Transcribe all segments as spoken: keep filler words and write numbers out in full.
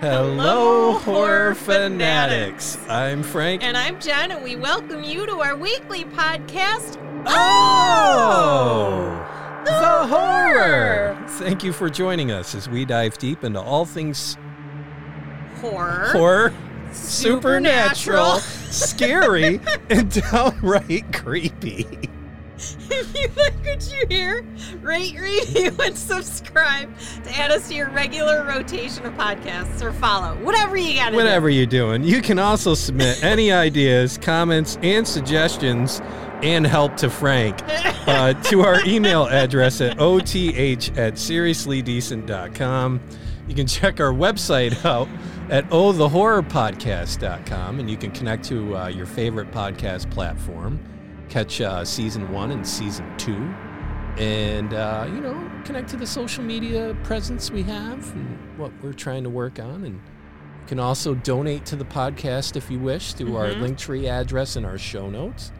Hello, horror fanatics. I'm Frank. And I'm Jen, and we welcome you to our weekly podcast, Oh! oh the, the horror. horror! Thank you for joining us as we dive deep into all things horror, horror supernatural, supernatural scary, and downright creepy. If you like what you hear, rate, review, and subscribe to add us to your regular rotation of podcasts or follow. Whatever you got to do. Whatever you're doing. You can also submit any ideas, comments, and suggestions and help to Frank uh, to our email address at O T H at seriously decent dot com. You can check our website out at oh the horror podcast dot com, and you can connect to uh, your favorite podcast platform. Catch uh, season one and season two, and uh, you know, connect to the social media presence we have and what we're trying to work on. And you can also donate to the podcast if you wish through mm-hmm. our Linktree address in our show notes.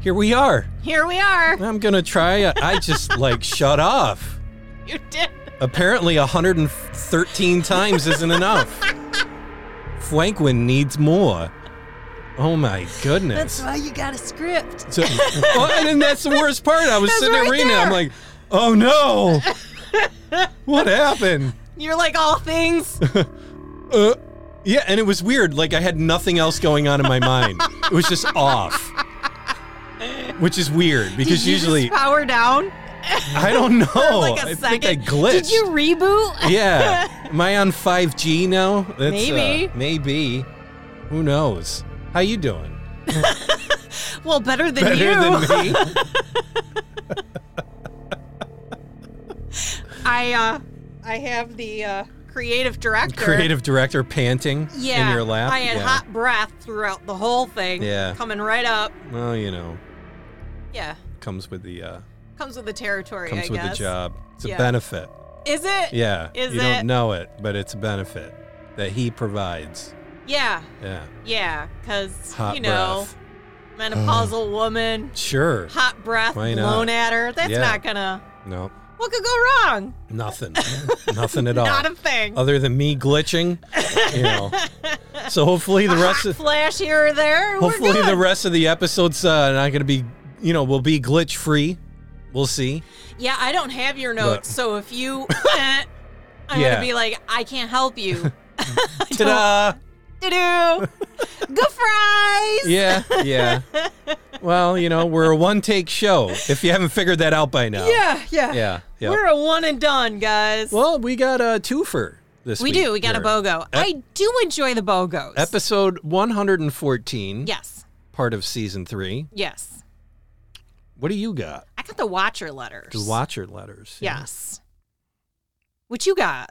Here we are. Here we are. I'm gonna try. I just like shut off. You did. Apparently, one hundred thirteen times isn't enough. Franklin needs more. Oh, my goodness. That's why you got a script. So, well, and that's the worst part. I was that's sitting right there reading there. it. I'm like, oh, no. What happened? You're like all things. uh, yeah, and it was weird. Like, I had nothing else going on in my mind. It was just off, which is weird because Did you usually. Just power down? I don't know. Like I second. think I glitched. Did you reboot? Yeah. Am I on five G now? That's, maybe. Uh, maybe. Who knows? How you doing? Well, better than better you. Better than me. I uh, I have the uh, creative director. Creative director panting yeah, in your lap. I had yeah. hot breath throughout the whole thing. Yeah. Coming right up. Well, you know. Yeah. Comes with the... Uh, comes with the territory, comes I guess. Comes with the job. It's yeah. a benefit. Is it? Yeah. Is you it? You don't know it, but it's a benefit that he provides. Yeah. Yeah. Yeah. Because, you know, breath. menopausal uh, woman. Sure. Hot breath blown at her. That's yeah. not going to. No. What could go wrong? Nothing. Nothing at all. Not a thing. Other than me glitching. You know. So hopefully the a rest of. Flash here or there. Hopefully we're good. The rest of the episode's uh, not going to be, you know, will be glitch free. We'll see. Yeah. I don't have your notes. But, so if you. eh, I'm yeah. going to be like, I can't help you. Ta da. To do good fries. Yeah, yeah. Well, you know, we're a one-take show. If you haven't figured that out by now. Yeah, yeah, yeah. Yep. We're a one and done, guys. Well, we got a twofer this we week. We do. We got here. a BOGO. Ep- I do enjoy the BOGOs. Episode one hundred fourteen. Yes. Part of season three. Yes. What do you got? I got the Watcher letters. The Watcher letters. Yeah. Yes. What you got?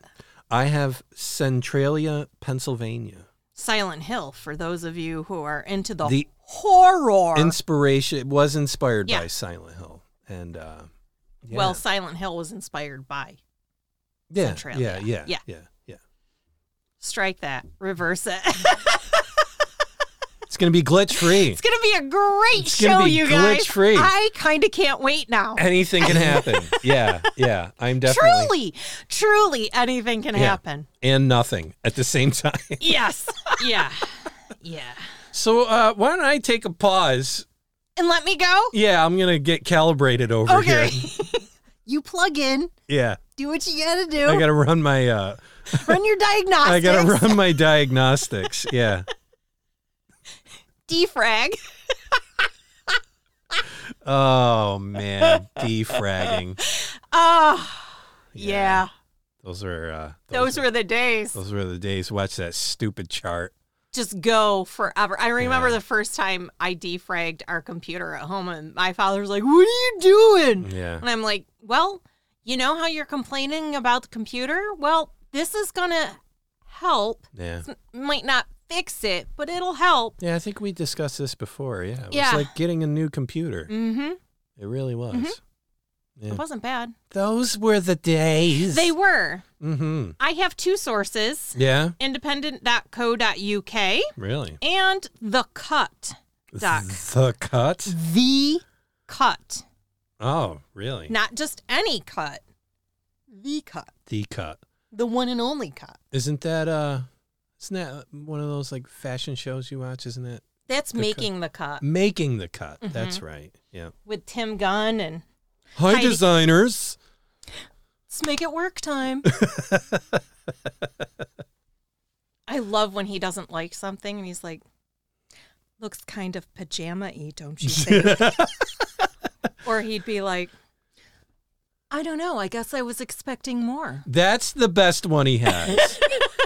I have Centralia, Pennsylvania. Silent Hill, for those of you who are into the, the horror. Inspiration, it was inspired yeah. by Silent Hill. and uh, yeah. Well, Silent Hill was inspired by yeah, Centralia. Yeah, yeah, yeah, yeah, yeah. Strike that. Reverse it. It's going to be glitch-free. It's going to be a great it's show, be you guys. Glitch-free. I kind of can't wait now. Anything can happen. yeah, yeah. I'm definitely... Truly, truly anything can yeah. happen. And nothing at the same time. Yes. Yeah. Yeah. So uh, why don't I take a pause? And let me go? Yeah, I'm going to get calibrated over okay. here. You plug in. Yeah. Do what you got to do. I got to run my... Uh, run your diagnostics. I got to run my diagnostics. Yeah. Defrag. Oh, man. Defragging. Oh, yeah. yeah. Those were uh, those, those were, were the days. Those were the days. Watch that stupid chart. Just go forever. I remember yeah. the first time I defragged our computer at home, and my father was like, what are you doing? Yeah. And I'm like, well, you know how you're complaining about the computer? Well, this is going to help. Yeah. It might not fix it, but it'll help. Yeah, I think we discussed this before. Yeah, it yeah. was like getting a new computer. Mm-hmm. It really was. Mm-hmm. Yeah. It wasn't bad. Those were the days. They were. Mm-hmm. I have two sources. Yeah. Independent dot co dot U K. Really? And The Cut. Doc. The Cut? The Cut. Oh, really? Not just any cut. The Cut. The Cut. The one and only cop. Isn't that uh isn't that one of those like fashion shows you watch, isn't it? That's the Making Cut? the Cut. Making the Cut. Mm-hmm. That's right. Yeah. With Tim Gunn and Hi Heidi. Designers. Let's make it work time. I love when he doesn't like something and he's like, looks kind of pajama-y, don't you think? Or he'd be like, I don't know. I guess I was expecting more. That's the best one he has.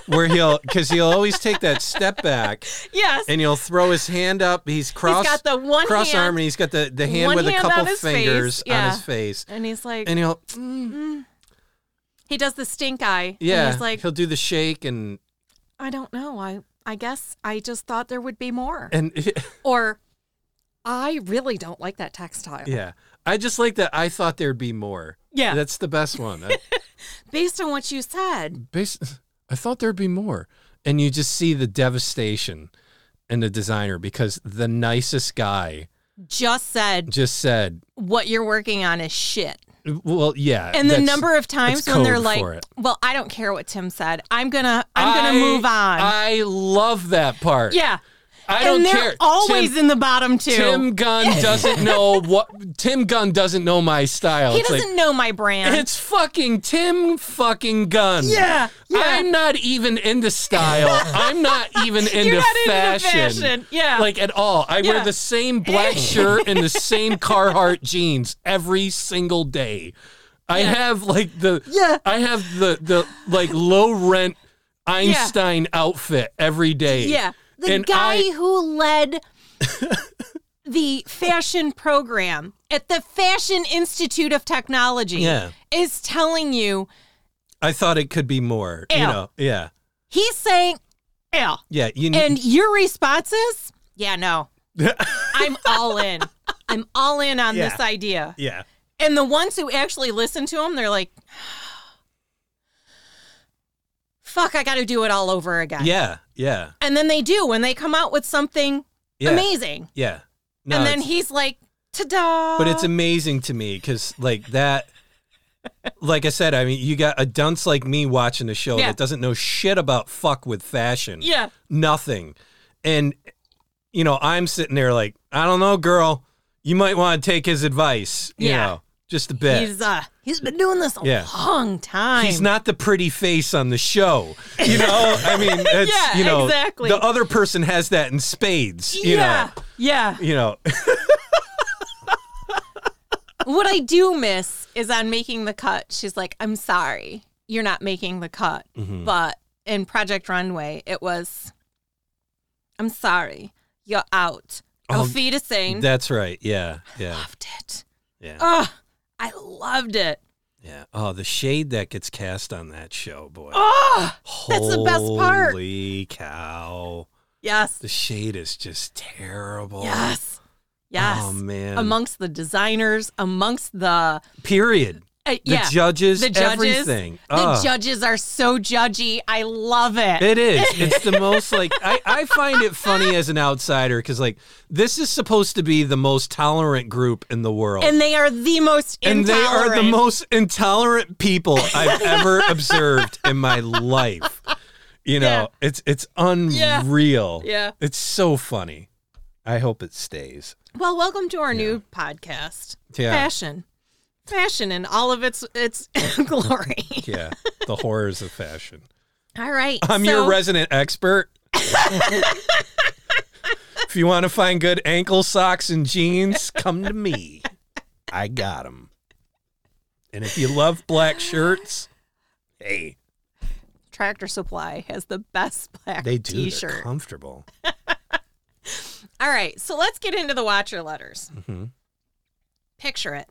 Where he'll, because he'll always take that step back. Yes. And he'll throw his hand up. He's crossed. He's got the one cross hand, arm, and he's got the, the hand with hand a couple fingers face. Yeah. on his face. And he's like, and he'll, mm-hmm. he does the stink eye. Yeah. And he's like, he'll do the shake and, I don't know. I, I guess I just thought there would be more. And or, I really don't like that textile. Yeah. I just like that I thought there'd be more. Yeah. That's the best one. I, based on what you said. Based, I thought there'd be more. And you just see the devastation in the designer because the nicest guy just said just said what you're working on is shit. Well, yeah. And the number of times when they're like, well, I don't care what Tim said. I'm going to I'm going to move on. I love that part. Yeah. I don't care. And they're always in the bottom too. Tim Gunn doesn't know what Tim Gunn doesn't know my style. He doesn't know my brand. It's fucking Tim fucking Gunn. Yeah, yeah. I'm not even into style. I'm not even into, You're not fashion, into fashion. Yeah. Like at all. I yeah. wear the same black shirt and the same Carhartt jeans every single day. I yeah. have like the yeah. I have the the like low rent Einstein yeah. outfit every day. Yeah. The and guy I... who led the fashion program at the Fashion Institute of Technology yeah. is telling you. I thought it could be more. Ew. You know, yeah. He's saying, ew. Yeah. You need... And your response is, yeah, no. I'm all in. I'm all in on yeah. this idea. Yeah. And the ones who actually listen to him, they're like, fuck, I got to do it all over again. Yeah, yeah. And then they do when they come out with something yeah. amazing. Yeah. No, and then he's like, ta-da. But it's amazing to me because, like, that, like I said, I mean, you got a dunce like me watching a show yeah. that doesn't know shit about fuck with fashion. Yeah. Nothing. And, you know, I'm sitting there like, I don't know, girl. You might want to take his advice, you yeah. know. Just a bit. He's uh, he's been doing this a yeah. long time. He's not the pretty face on the show, you know. I mean, it's, yeah, you know, exactly. The other person has that in spades, you yeah, know. Yeah, you know. What I do miss is on Making the Cut. She's like, "I'm sorry, you're not making the cut." Mm-hmm. But in Project Runway, it was, "I'm sorry, you're out." Oh, Auf Wiedersehen. That's right. Yeah, yeah. I loved it. Yeah. Oh. I loved it. Yeah. Oh, the shade that gets cast on that show, boy. Oh, that's the best part. Holy cow. Yes. The shade is just terrible. Yes. Yes. Oh, man. Amongst the designers, amongst the... Period. Uh, yeah. The judges, the judges, everything. The oh. judges are so judgy. I love it. It is. It's the most, like, I, I find it funny as an outsider because, like, this is supposed to be the most tolerant group in the world. And they are the most intolerant. And they are the most intolerant people I've ever observed in my life. You know, yeah. it's it's unreal. Yeah. yeah. It's so funny. I hope it stays. Well, welcome to our yeah. new podcast, yeah. Fashion. Fashion in all of its its glory. Yeah, the horrors of fashion. All right. I'm so... your resident expert. If you want to find good ankle socks and jeans, come to me. I got them. And if you love black shirts, hey. Tractor Supply has the best black they do. T-shirt. They're comfortable. All right, so let's get into the Watcher letters. Mm-hmm. Picture it.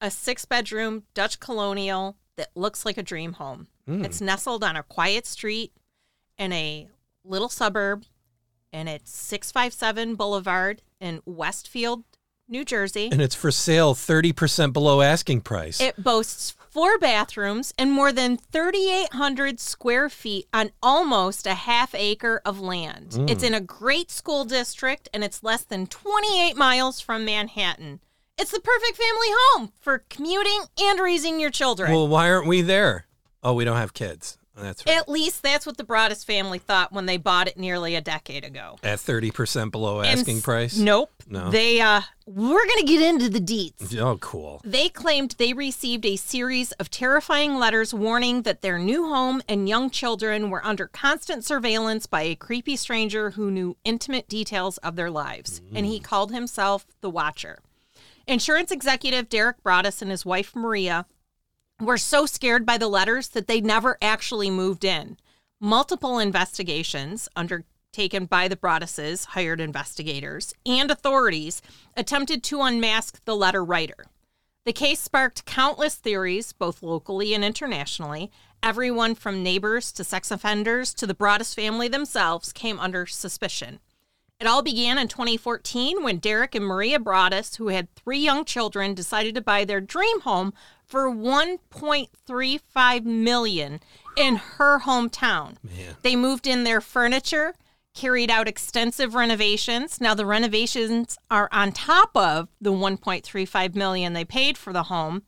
A six-bedroom Dutch colonial that looks like a dream home. Mm. It's nestled on a quiet street in a little suburb, and it's six fifty-seven Boulevard in Westfield, New Jersey. And it's for sale thirty percent below asking price. It boasts four bathrooms and more than thirty-eight hundred square feet on almost a half acre of land. Mm. It's in a great school district, and it's less than twenty-eight miles from Manhattan. It's the perfect family home for commuting and raising your children. Well, why aren't we there? Oh, we don't have kids. That's right. At least that's what the Broaddus family thought when they bought it nearly a decade ago. At thirty percent below asking and, price? Nope. No. They, uh, we're going to get into the deets. Oh, cool. They claimed they received a series of terrifying letters warning that their new home and young children were under constant surveillance by a creepy stranger who knew intimate details of their lives. Mm. And he called himself The Watcher. Insurance executive Derek Broaddus and his wife Maria were so scared by the letters that they never actually moved in. Multiple investigations undertaken by the Broadduses, hired investigators, and authorities attempted to unmask the letter writer. The case sparked countless theories, both locally and internationally. Everyone from neighbors to sex offenders to the Broaddus family themselves came under suspicion. It all began in twenty fourteen when Derek and Maria Broaddus, who had three young children, decided to buy their dream home for one point three five million dollars in her hometown. Man. They moved in their furniture, carried out extensive renovations. Now the renovations are on top of the one point three five million dollars they paid for the home.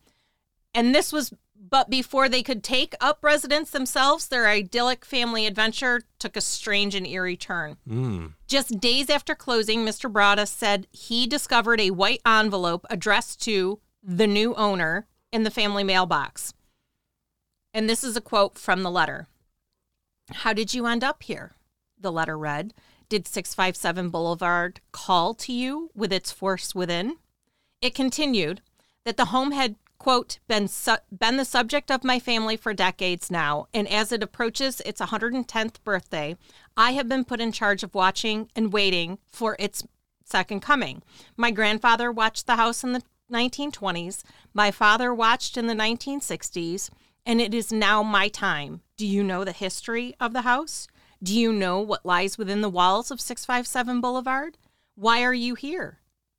And this was but before they could take up residence themselves, their idyllic family adventure took a strange and eerie turn. Mm. Just days after closing, Mister Broaddus said he discovered a white envelope addressed to the new owner in the family mailbox. And this is a quote from the letter. "How did you end up here?" the letter read. "Did six five seven Boulevard call to you with its force within?" It continued that the home had, quote, been, su- been the subject of my family for decades now, and as it approaches its one hundred tenth birthday, I have been put in charge of watching and waiting for its second coming. My grandfather watched the house in the nineteen twenties, my father watched in the nineteen sixties, and it is now my time. Do you know the history of the house? Do you know what lies within the walls of six five seven Boulevard? Why are you here?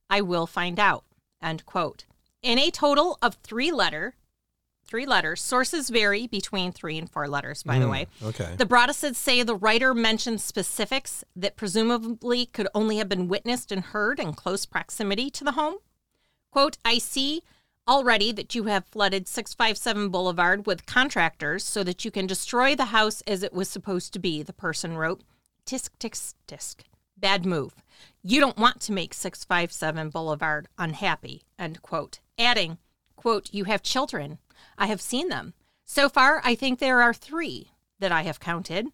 I will find out," end quote. In a total of three letter, three letters, sources vary between three and four letters, by mm, the way. Okay. The Broadduses say the writer mentioned specifics that presumably could only have been witnessed and heard in close proximity to the home. Quote, "I see already that you have flooded six five seven Boulevard with contractors so that you can destroy the house as it was supposed to be," the person wrote. Tisk, tisk, tisk. Bad move. You don't want to make six five seven Boulevard unhappy, end quote. Adding, quote, "You have children. I have seen them. So far, I think there are three that I have counted."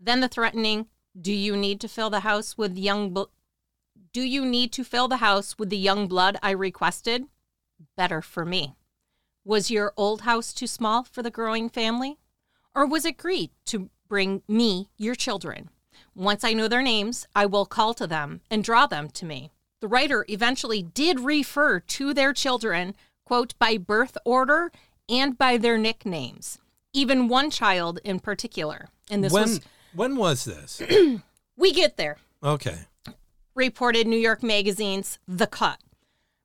Then the threatening, do you need to fill the house with young bl- do you need to fill the house with the young blood I requested? Better for me. Was your old house too small for the growing family? Or was it greed to bring me your children? Once I know their names, I will call to them and draw them to me. The writer eventually did refer to their children, quote, by birth order and by their nicknames, even one child in particular. And this when, was when was this? We get there. Okay. Reported New York Magazine's The Cut.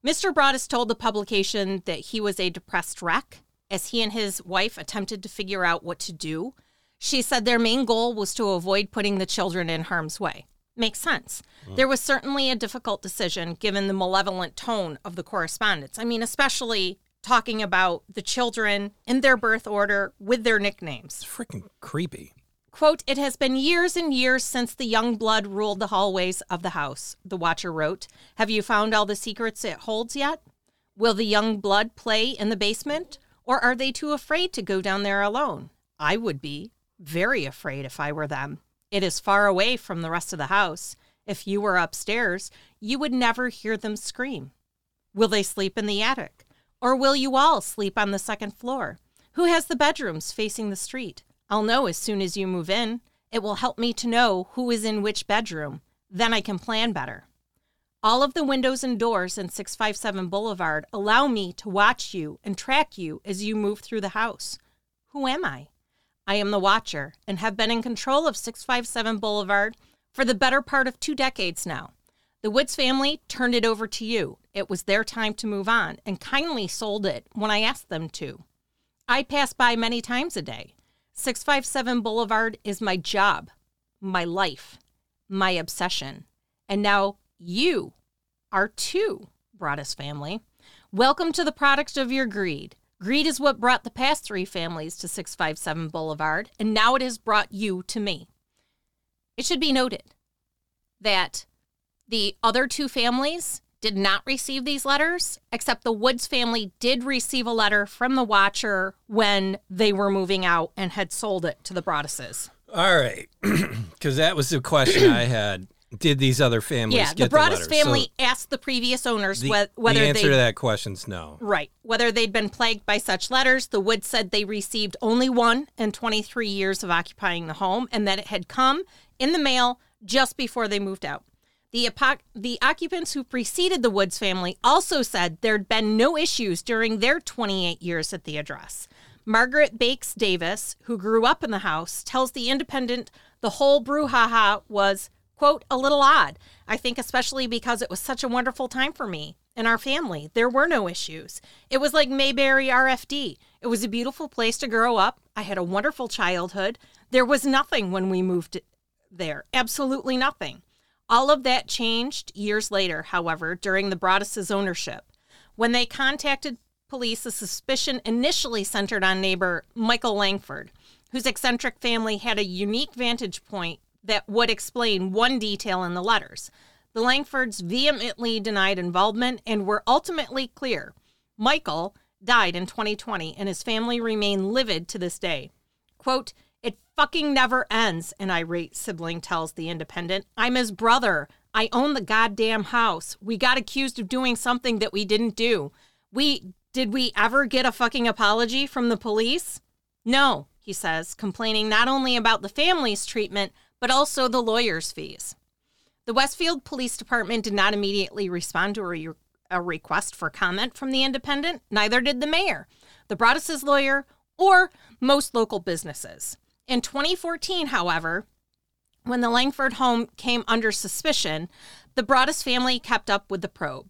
Mister Broaddus told the publication that he was a depressed wreck as he and his wife attempted to figure out what to do. She said their main goal was to avoid putting the children in harm's way. Makes sense. Mm. There was certainly a difficult decision given the malevolent tone of the correspondence. I mean, especially talking about the children in their birth order with their nicknames. It's freaking creepy. Quote, "It has been years and years since the young blood ruled the hallways of the house," the Watcher wrote. "Have you found all the secrets it holds yet? Will the young blood play in the basement? Or are they too afraid to go down there alone? I would be. Very afraid if I were them. It is far away from the rest of the house. If you were upstairs, you would never hear them scream. Will they sleep in the attic? Or will you all sleep on the second floor? Who has the bedrooms facing the street? I'll know as soon as you move in. It will help me to know who is in which bedroom. Then I can plan better. All of the windows and doors in six five seven Boulevard allow me to watch you and track you as you move through the house. Who am I? I am the Watcher and have been in control of six five seven Boulevard for the better part of two decades now. The Woods family turned it over to you. It was their time to move on and kindly sold it when I asked them to. I pass by many times a day. six five seven Boulevard is my job, my life, my obsession. And now you are too, Broaddus family. Welcome to the product of your greed. Greed is what brought the past three families to six fifty-seven Boulevard, and now it has brought you to me. It should be noted that the other two families did not receive these letters, except the Woods family did receive a letter from the Watcher when they were moving out and had sold it to the Broadduses. All right, because that was the question I had. Did these other families yeah, get the letters? Yeah, the Broaddus family so asked the previous owners the, whether they... The answer to that question's no. Right. Whether they'd been plagued by such letters. The Woods said they received only one in twenty-three years of occupying the home, and that it had come in the mail just before they moved out. The, epo- the occupants who preceded the Woods family also said there'd been no issues during their twenty-eight years at the address. Margaret Bakes Davis, who grew up in the house, tells The Independent the whole brouhaha was... quote, a little odd. I think especially because it was such a wonderful time for me and our family. There were no issues. It was like Mayberry R F D. It was a beautiful place to grow up. I had a wonderful childhood. There was nothing when we moved there. Absolutely nothing. All of that changed years later, however, during the Broaddus' ownership. When they contacted police, the suspicion initially centered on neighbor Michael Langford, whose eccentric family had a unique vantage point that would explain one detail in the letters. The Langfords vehemently denied involvement and were ultimately clear. Michael died in twenty twenty, and his family remain livid to this day. Quote, it fucking never ends, an irate sibling tells The Independent. I'm his brother. I own the goddamn house. We got accused of doing something that we didn't do. We, did we ever get a fucking apology from the police? No, he says, complaining not only about the family's treatment, but also the lawyer's fees. The Westfield Police Department did not immediately respond to a, re- a request for comment from The Independent. Neither did the mayor, the Broaddus' lawyer, or most local businesses. In twenty fourteen, however, when the Langford home came under suspicion, the Broaddus family kept up with the probe.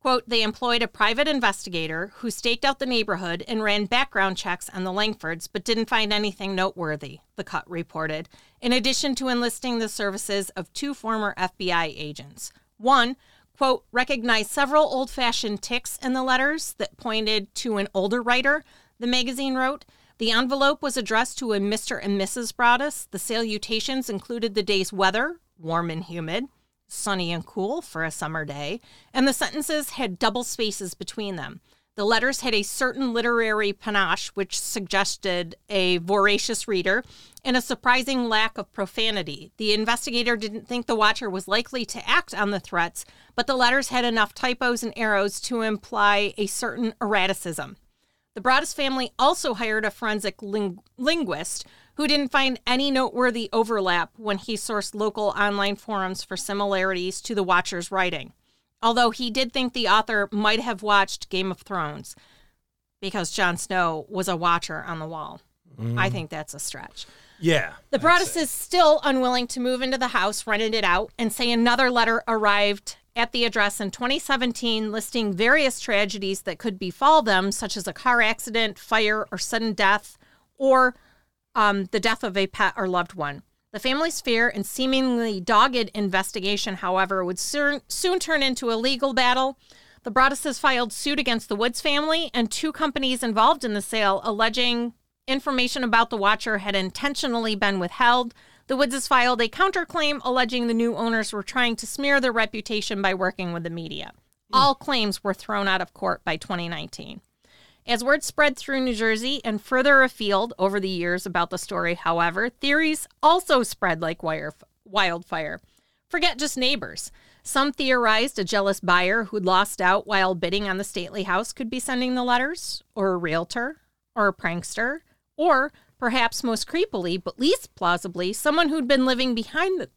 Quote, they employed a private investigator who staked out the neighborhood and ran background checks on the Langfords, but didn't find anything noteworthy, The Cut reported, in addition to enlisting the services of two former F B I agents. One, quote, recognized several old-fashioned ticks in the letters that pointed to an older writer, the magazine wrote. The envelope was addressed to a Mister and Missus Broaddus. The salutations included the day's weather, warm and humid, sunny and cool for a summer day, and the sentences had double spaces between them. The letters had a certain literary panache which suggested a voracious reader and a surprising lack of profanity. The investigator didn't think the Watcher was likely to act on the threats, but the letters had enough typos and arrows to imply a certain erraticism. The Broaddus family also hired a forensic ling- linguist who didn't find any noteworthy overlap when he sourced local online forums for similarities to the Watcher's writing, although he did think the author might have watched Game of Thrones because Jon Snow was a Watcher on the wall. Mm. I think that's a stretch. Yeah. The Broaddus is still unwilling to move into the house, rented it out, and say another letter arrived at the address in twenty seventeen listing various tragedies that could befall them, such as a car accident, fire, or sudden death, or... Um, the death of a pet or loved one. The family's fear and seemingly dogged investigation, however, would soon, soon turn into a legal battle. The Broadduses filed suit against the Woods family and two companies involved in the sale, alleging information about the Watcher had intentionally been withheld. The Woodses filed a counterclaim alleging the new owners were trying to smear their reputation by working with the media. Mm. All claims were thrown out of court by twenty nineteen. As word spread through New Jersey and further afield over the years about the story, however, theories also spread like wildfire. Forget just neighbors. Some theorized a jealous buyer who'd lost out while bidding on the stately house could be sending the letters, or a realtor, or a prankster, or perhaps most creepily, but least plausibly, someone who'd been living behind the,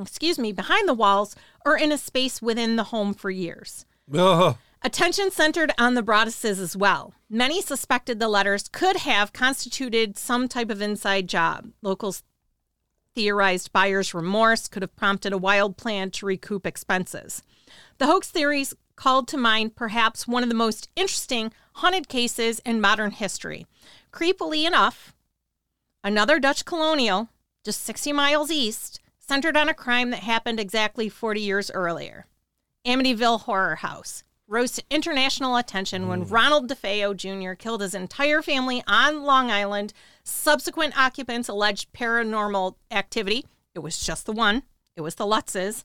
excuse me, behind the walls or in a space within the home for years. Oh. Attention centered on the Broadduses as well. Many suspected the letters could have constituted some type of inside job. Locals theorized buyer's remorse could have prompted a wild plan to recoup expenses. The hoax theories called to mind perhaps one of the most interesting haunted cases in modern history. Creepily enough, another Dutch colonial, just sixty miles east, centered on a crime that happened exactly forty years earlier. Amityville Horror House. rose to international attention when Ronald DeFeo Junior killed his entire family on Long Island. Subsequent occupants alleged paranormal activity. It was just the one. It was the Lutzes.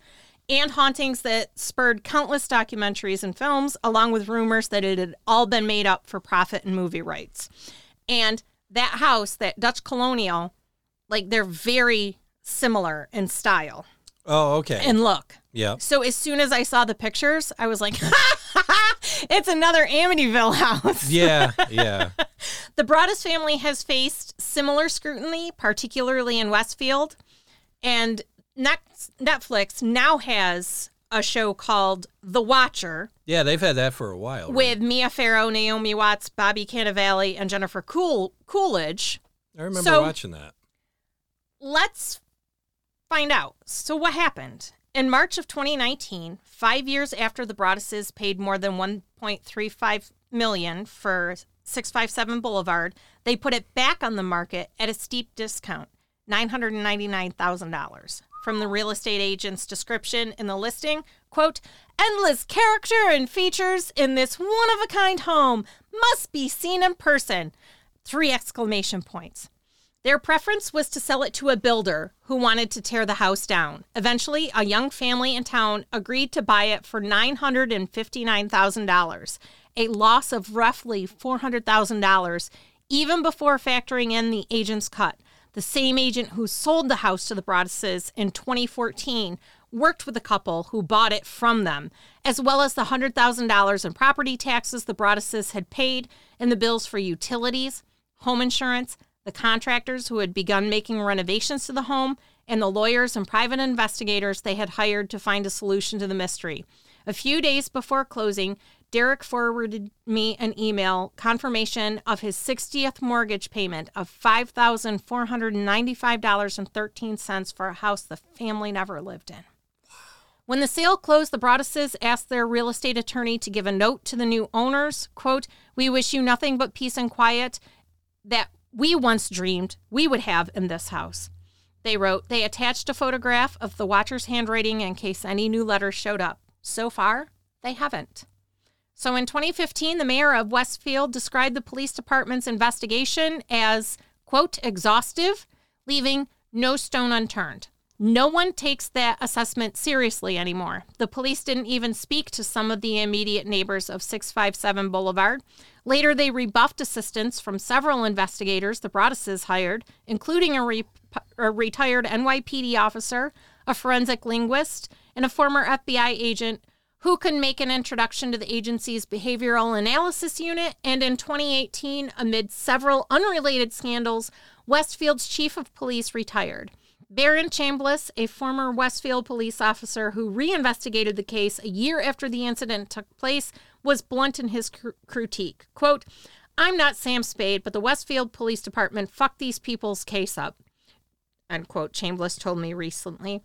And hauntings that spurred countless documentaries and films, along with rumors that it had all been made up for profit and movie rights. And that house, that Dutch Colonial, like, they're very similar in style. Oh, okay. And look. Yeah. So as soon as I saw the pictures, I was like, ha, ha, ha, it's another Amityville house. Yeah, yeah. The Broaddus family has faced similar scrutiny, particularly in Westfield. And Netflix now has a show called The Watcher. Yeah, they've had that for a while. Right? With Mia Farrow, Naomi Watts, Bobby Cannavale, and Jennifer Cool- Coolidge. I remember so, watching that. Let's find out. So what happened? In March of twenty nineteen, five years after the Broadduses paid more than one point three five million dollars for six fifty-seven Boulevard, they put it back on the market at a steep discount, nine hundred ninety-nine thousand dollars. From the real estate agent's description in the listing, quote, endless character and features in this one-of-a-kind home must be seen in person, three exclamation points. Their preference was to sell it to a builder who wanted to tear the house down. Eventually, a young family in town agreed to buy it for nine hundred fifty-nine thousand dollars, a loss of roughly four hundred thousand dollars, even before factoring in the agent's cut. The same agent who sold the house to the Broadduses in twenty fourteen worked with the couple who bought it from them, as well as the one hundred thousand dollars in property taxes the Broadduses had paid and the bills for utilities, home insurance, the contractors who had begun making renovations to the home, and the lawyers and private investigators they had hired to find a solution to the mystery. A few days before closing, Derek forwarded me an email confirmation of his sixtieth mortgage payment of five thousand four hundred ninety-five dollars and thirteen cents for a house the family never lived in. When the sale closed, the Broadduses asked their real estate attorney to give a note to the new owners, quote, we wish you nothing but peace and quiet that we once dreamed we would have in this house. They wrote, they attached a photograph of the Watcher's handwriting in case any new letters showed up. So far, they haven't. So in twenty fifteen, the mayor of Westfield described the police department's investigation as, quote, exhaustive, leaving no stone unturned. No one takes that assessment seriously anymore. The police didn't even speak to some of the immediate neighbors of six fifty-seven Boulevard. Later, they rebuffed assistance from several investigators the Broadduses hired, including a, re- a retired N Y P D officer, a forensic linguist, and a former F B I agent who can make an introduction to the agency's behavioral analysis unit. And in twenty eighteen, amid several unrelated scandals, Westfield's chief of police retired. Baron Chambliss, a former Westfield police officer who reinvestigated the case a year after the incident took place, was blunt in his cr- critique. Quote, I'm not Sam Spade, but the Westfield Police Department fucked these people's case up, unquote, Chambliss told me recently.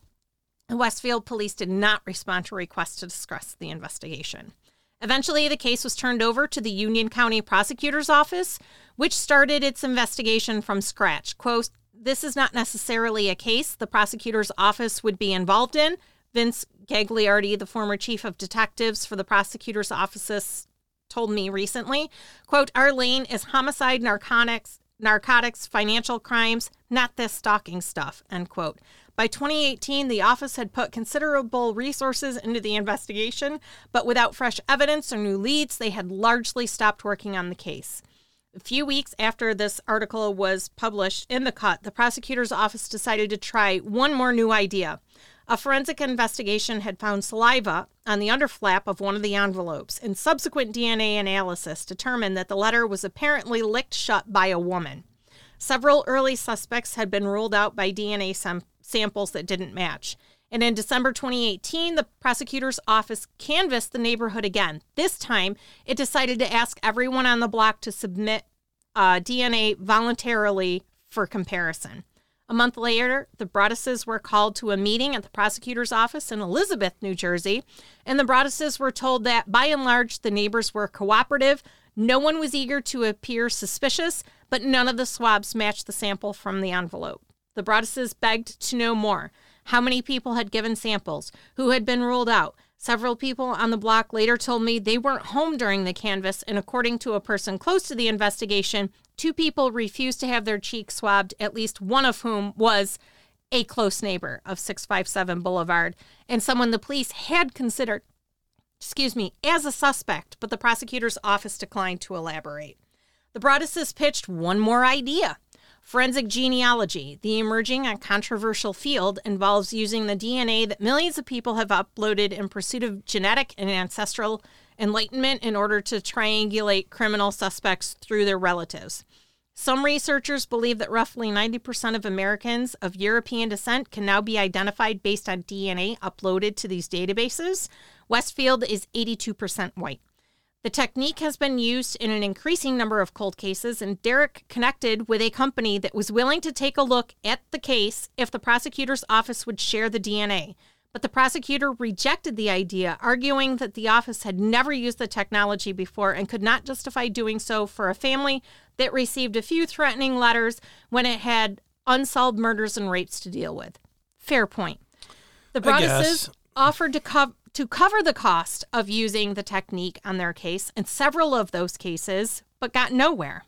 The Westfield police did not respond to requests to discuss the investigation. Eventually, the case was turned over to the Union County Prosecutor's Office, which started its investigation from scratch. Quote, this is not necessarily a case the prosecutor's office would be involved in. Vince Gagliardi, the former chief of detectives for the prosecutor's office, told me recently, quote, our lane is homicide, narcotics, narcotics, financial crimes, not this stalking stuff, end quote. By twenty eighteen, the office had put considerable resources into the investigation, but without fresh evidence or new leads, they had largely stopped working on the case. A few weeks after this article was published in The Cut, the prosecutor's office decided to try one more new idea. A forensic investigation had found saliva on the underflap of one of the envelopes, and subsequent D N A analysis determined that the letter was apparently licked shut by a woman. Several early suspects had been ruled out by D N A samples. samples that didn't match. And in December twenty eighteen, the prosecutor's office canvassed the neighborhood again. This time, it decided to ask everyone on the block to submit uh, D N A voluntarily for comparison. A month later, the Broadduses were called to a meeting at the prosecutor's office in Elizabeth, New Jersey, and the Broadduses were told that, by and large, the neighbors were cooperative. No one was eager to appear suspicious, but none of the swabs matched the sample from the envelope. The Broadduses begged to know more. How many people had given samples? Who had been ruled out? Several people on the block later told me they weren't home during the canvass, and according to a person close to the investigation, two people refused to have their cheeks swabbed, at least one of whom was a close neighbor of six fifty-seven Boulevard and someone the police had considered, excuse me, as a suspect, but the prosecutor's office declined to elaborate. The Broadduses pitched one more idea. Forensic genealogy, the emerging and controversial field, involves using the D N A that millions of people have uploaded in pursuit of genetic and ancestral enlightenment in order to triangulate criminal suspects through their relatives. Some researchers believe that roughly ninety percent of Americans of European descent can now be identified based on D N A uploaded to these databases. Westfield is eighty-two percent white. The technique has been used in an increasing number of cold cases, and Derek connected with a company that was willing to take a look at the case if the prosecutor's office would share the D N A. But the prosecutor rejected the idea, arguing that the office had never used the technology before and could not justify doing so for a family that received a few threatening letters when it had unsolved murders and rapes to deal with. Fair point. The Broadduses offered to cover... to cover the cost of using the technique on their case in several of those cases, but got nowhere.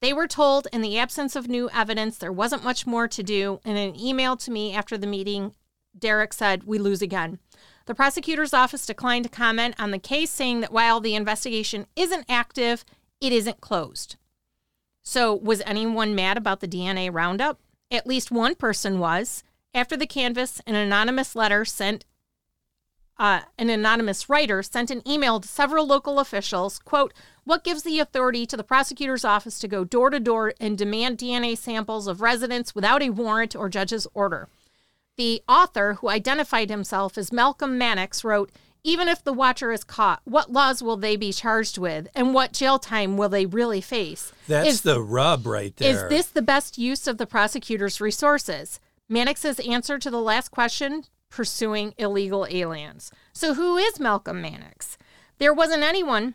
They were told in the absence of new evidence, there wasn't much more to do. In an email to me after the meeting, Derek said, "We lose again." The prosecutor's office declined to comment on the case, saying that while the investigation isn't active, it isn't closed. So was anyone mad about the D N A roundup? At least one person was. After the canvass, an anonymous letter sent Uh, an anonymous writer sent an email to several local officials, quote, "What gives the authority to the prosecutor's office to go door to door and demand D N A samples of residents without a warrant or judge's order?" The author, who identified himself as Malcolm Mannix, wrote, "Even if the Watcher is caught, what laws will they be charged with, and what jail time will they really face?" That's is, the rub right there. Is this the best use of the prosecutor's resources? Mannix's answer to the last question: pursuing illegal aliens. So who is Malcolm Mannix? There wasn't anyone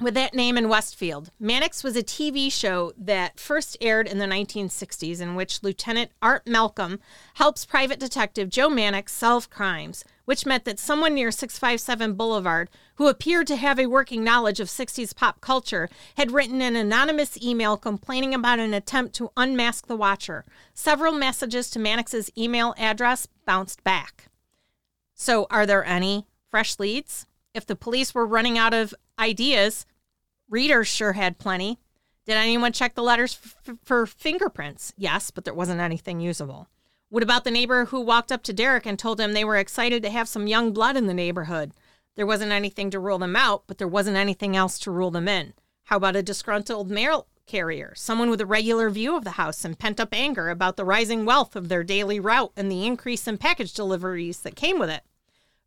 with that name in Westfield. Mannix was a T V show that first aired in the nineteen sixties in which Lieutenant Art Malcolm helps private detective Joe Mannix solve crimes, which meant that someone near six fifty-seven Boulevard, who appeared to have a working knowledge of sixties pop culture, had written an anonymous email complaining about an attempt to unmask the Watcher. Several messages to Mannix's email address bounced back. So are there any fresh leads? If the police were running out of ideas, readers sure had plenty. Did anyone check the letters f- for fingerprints? Yes, but there wasn't anything usable. What about the neighbor who walked up to Derek and told him they were excited to have some young blood in the neighborhood? There wasn't anything to rule them out, but there wasn't anything else to rule them in. How about a disgruntled mail carrier, someone with a regular view of the house and pent-up anger about the rising wealth of their daily route and the increase in package deliveries that came with it?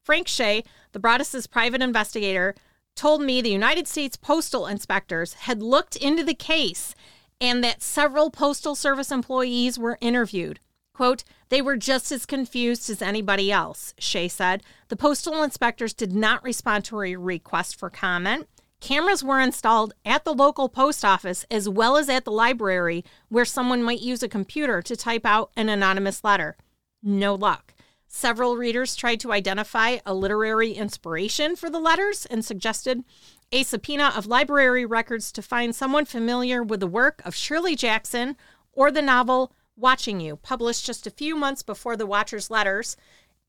Frank Shea, the Broaddus's private investigator, told me the United States postal inspectors had looked into the case and that several Postal Service employees were interviewed. Quote, "They were just as confused as anybody else," Shea said. The postal inspectors did not respond to a request for comment. Cameras were installed at the local post office as well as at the library where someone might use a computer to type out an anonymous letter. No luck. Several readers tried to identify a literary inspiration for the letters and suggested a subpoena of library records to find someone familiar with the work of Shirley Jackson or the novel Watching You, published just a few months before The Watcher's letters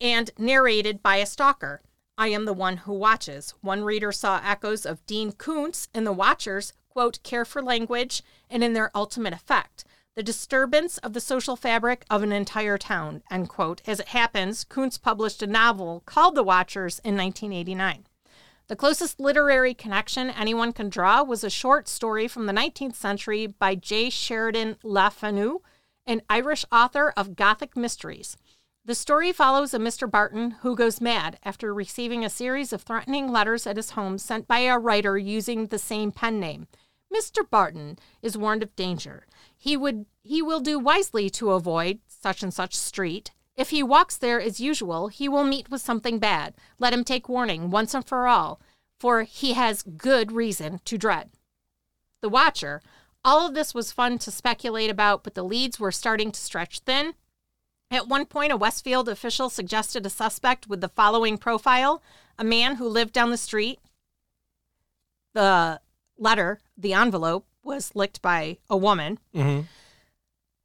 and narrated by a stalker. "I am the one who watches." One reader saw echoes of Dean Koontz in The Watcher's, quote, care for language and in their ultimate effect. The disturbance of the social fabric of an entire town, end quote. As it happens, Koontz published a novel called The Watchers in nineteen eighty-nine. The closest literary connection anyone can draw was a short story from the nineteenth century by J. Sheridan Le Fanu, an Irish author of Gothic mysteries. The story follows a Mister Barton who goes mad after receiving a series of threatening letters at his home sent by a writer using the same pen name. Mister Barton is warned of danger. He would he will do wisely to avoid such and such street. If he walks there as usual, he will meet with something bad. Let him take warning once and for all, for he has good reason to dread. The Watcher. All of this was fun to speculate about, but the leads were starting to stretch thin, At one point, a Westfield official suggested a suspect with the following profile: a man who lived down the street. The letter, the envelope, was licked by a woman. Mm-hmm.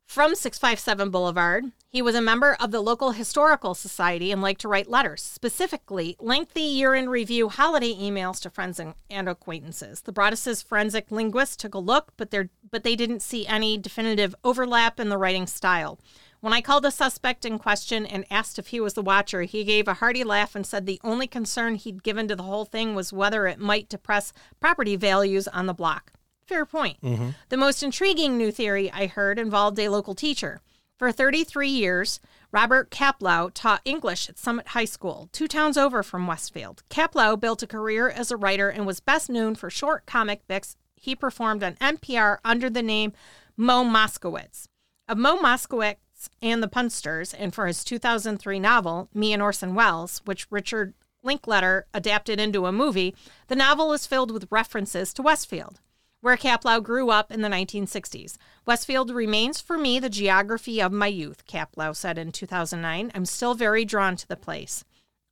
From six fifty-seven Boulevard, he was a member of the local historical society and liked to write letters, specifically lengthy year-in-review holiday emails to friends and, and acquaintances. The Broaddus' forensic linguist took a look, but, but they didn't see any definitive overlap in the writing style. When I called the suspect in question and asked if he was the Watcher, he gave a hearty laugh and said the only concern he'd given to the whole thing was whether it might depress property values on the block. Fair point. Mm-hmm. The most intriguing new theory I heard involved a local teacher. For thirty-three years, Robert Kaplow taught English at Summit High School, two towns over from Westfield. Kaplow built a career as a writer and was best known for short comic books he performed on N P R under the name Mo Moskowitz. Of Mo Moskowitz and the Punsters, and for his two thousand three novel, Me and Orson Welles, which Richard Linkletter adapted into a movie, the novel is filled with references to Westfield, where Kaplow grew up in the nineteen sixties. Westfield remains for me the geography of my youth, Kaplow said in two thousand nine. I'm still very drawn to the place.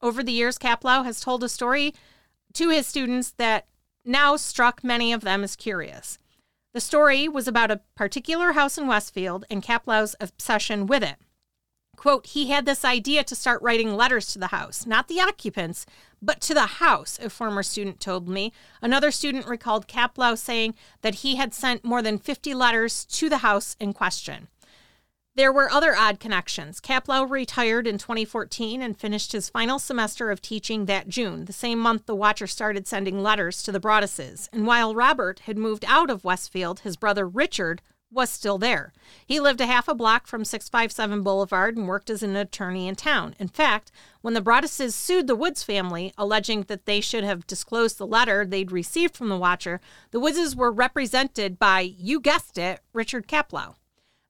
Over the years, Kaplow has told a story to his students that now struck many of them as curious. The story was about a particular house in Westfield and Kaplow's obsession with it. Quote, he had this idea to start writing letters to the house, not the occupants, but to the house, a former student told me. Another student recalled Kaplow saying that he had sent more than fifty letters to the house in question. There were other odd connections. Kaplow retired in twenty fourteen and finished his final semester of teaching that June, the same month the Watcher started sending letters to the Broadduses. And while Robert had moved out of Westfield, his brother Richard was still there. He lived a half a block from six fifty-seven Boulevard and worked as an attorney in town. In fact, when the Broadduses sued the Woods family, alleging that they should have disclosed the letter they'd received from the Watcher, the Woodses were represented by, you guessed it, Richard Kaplow.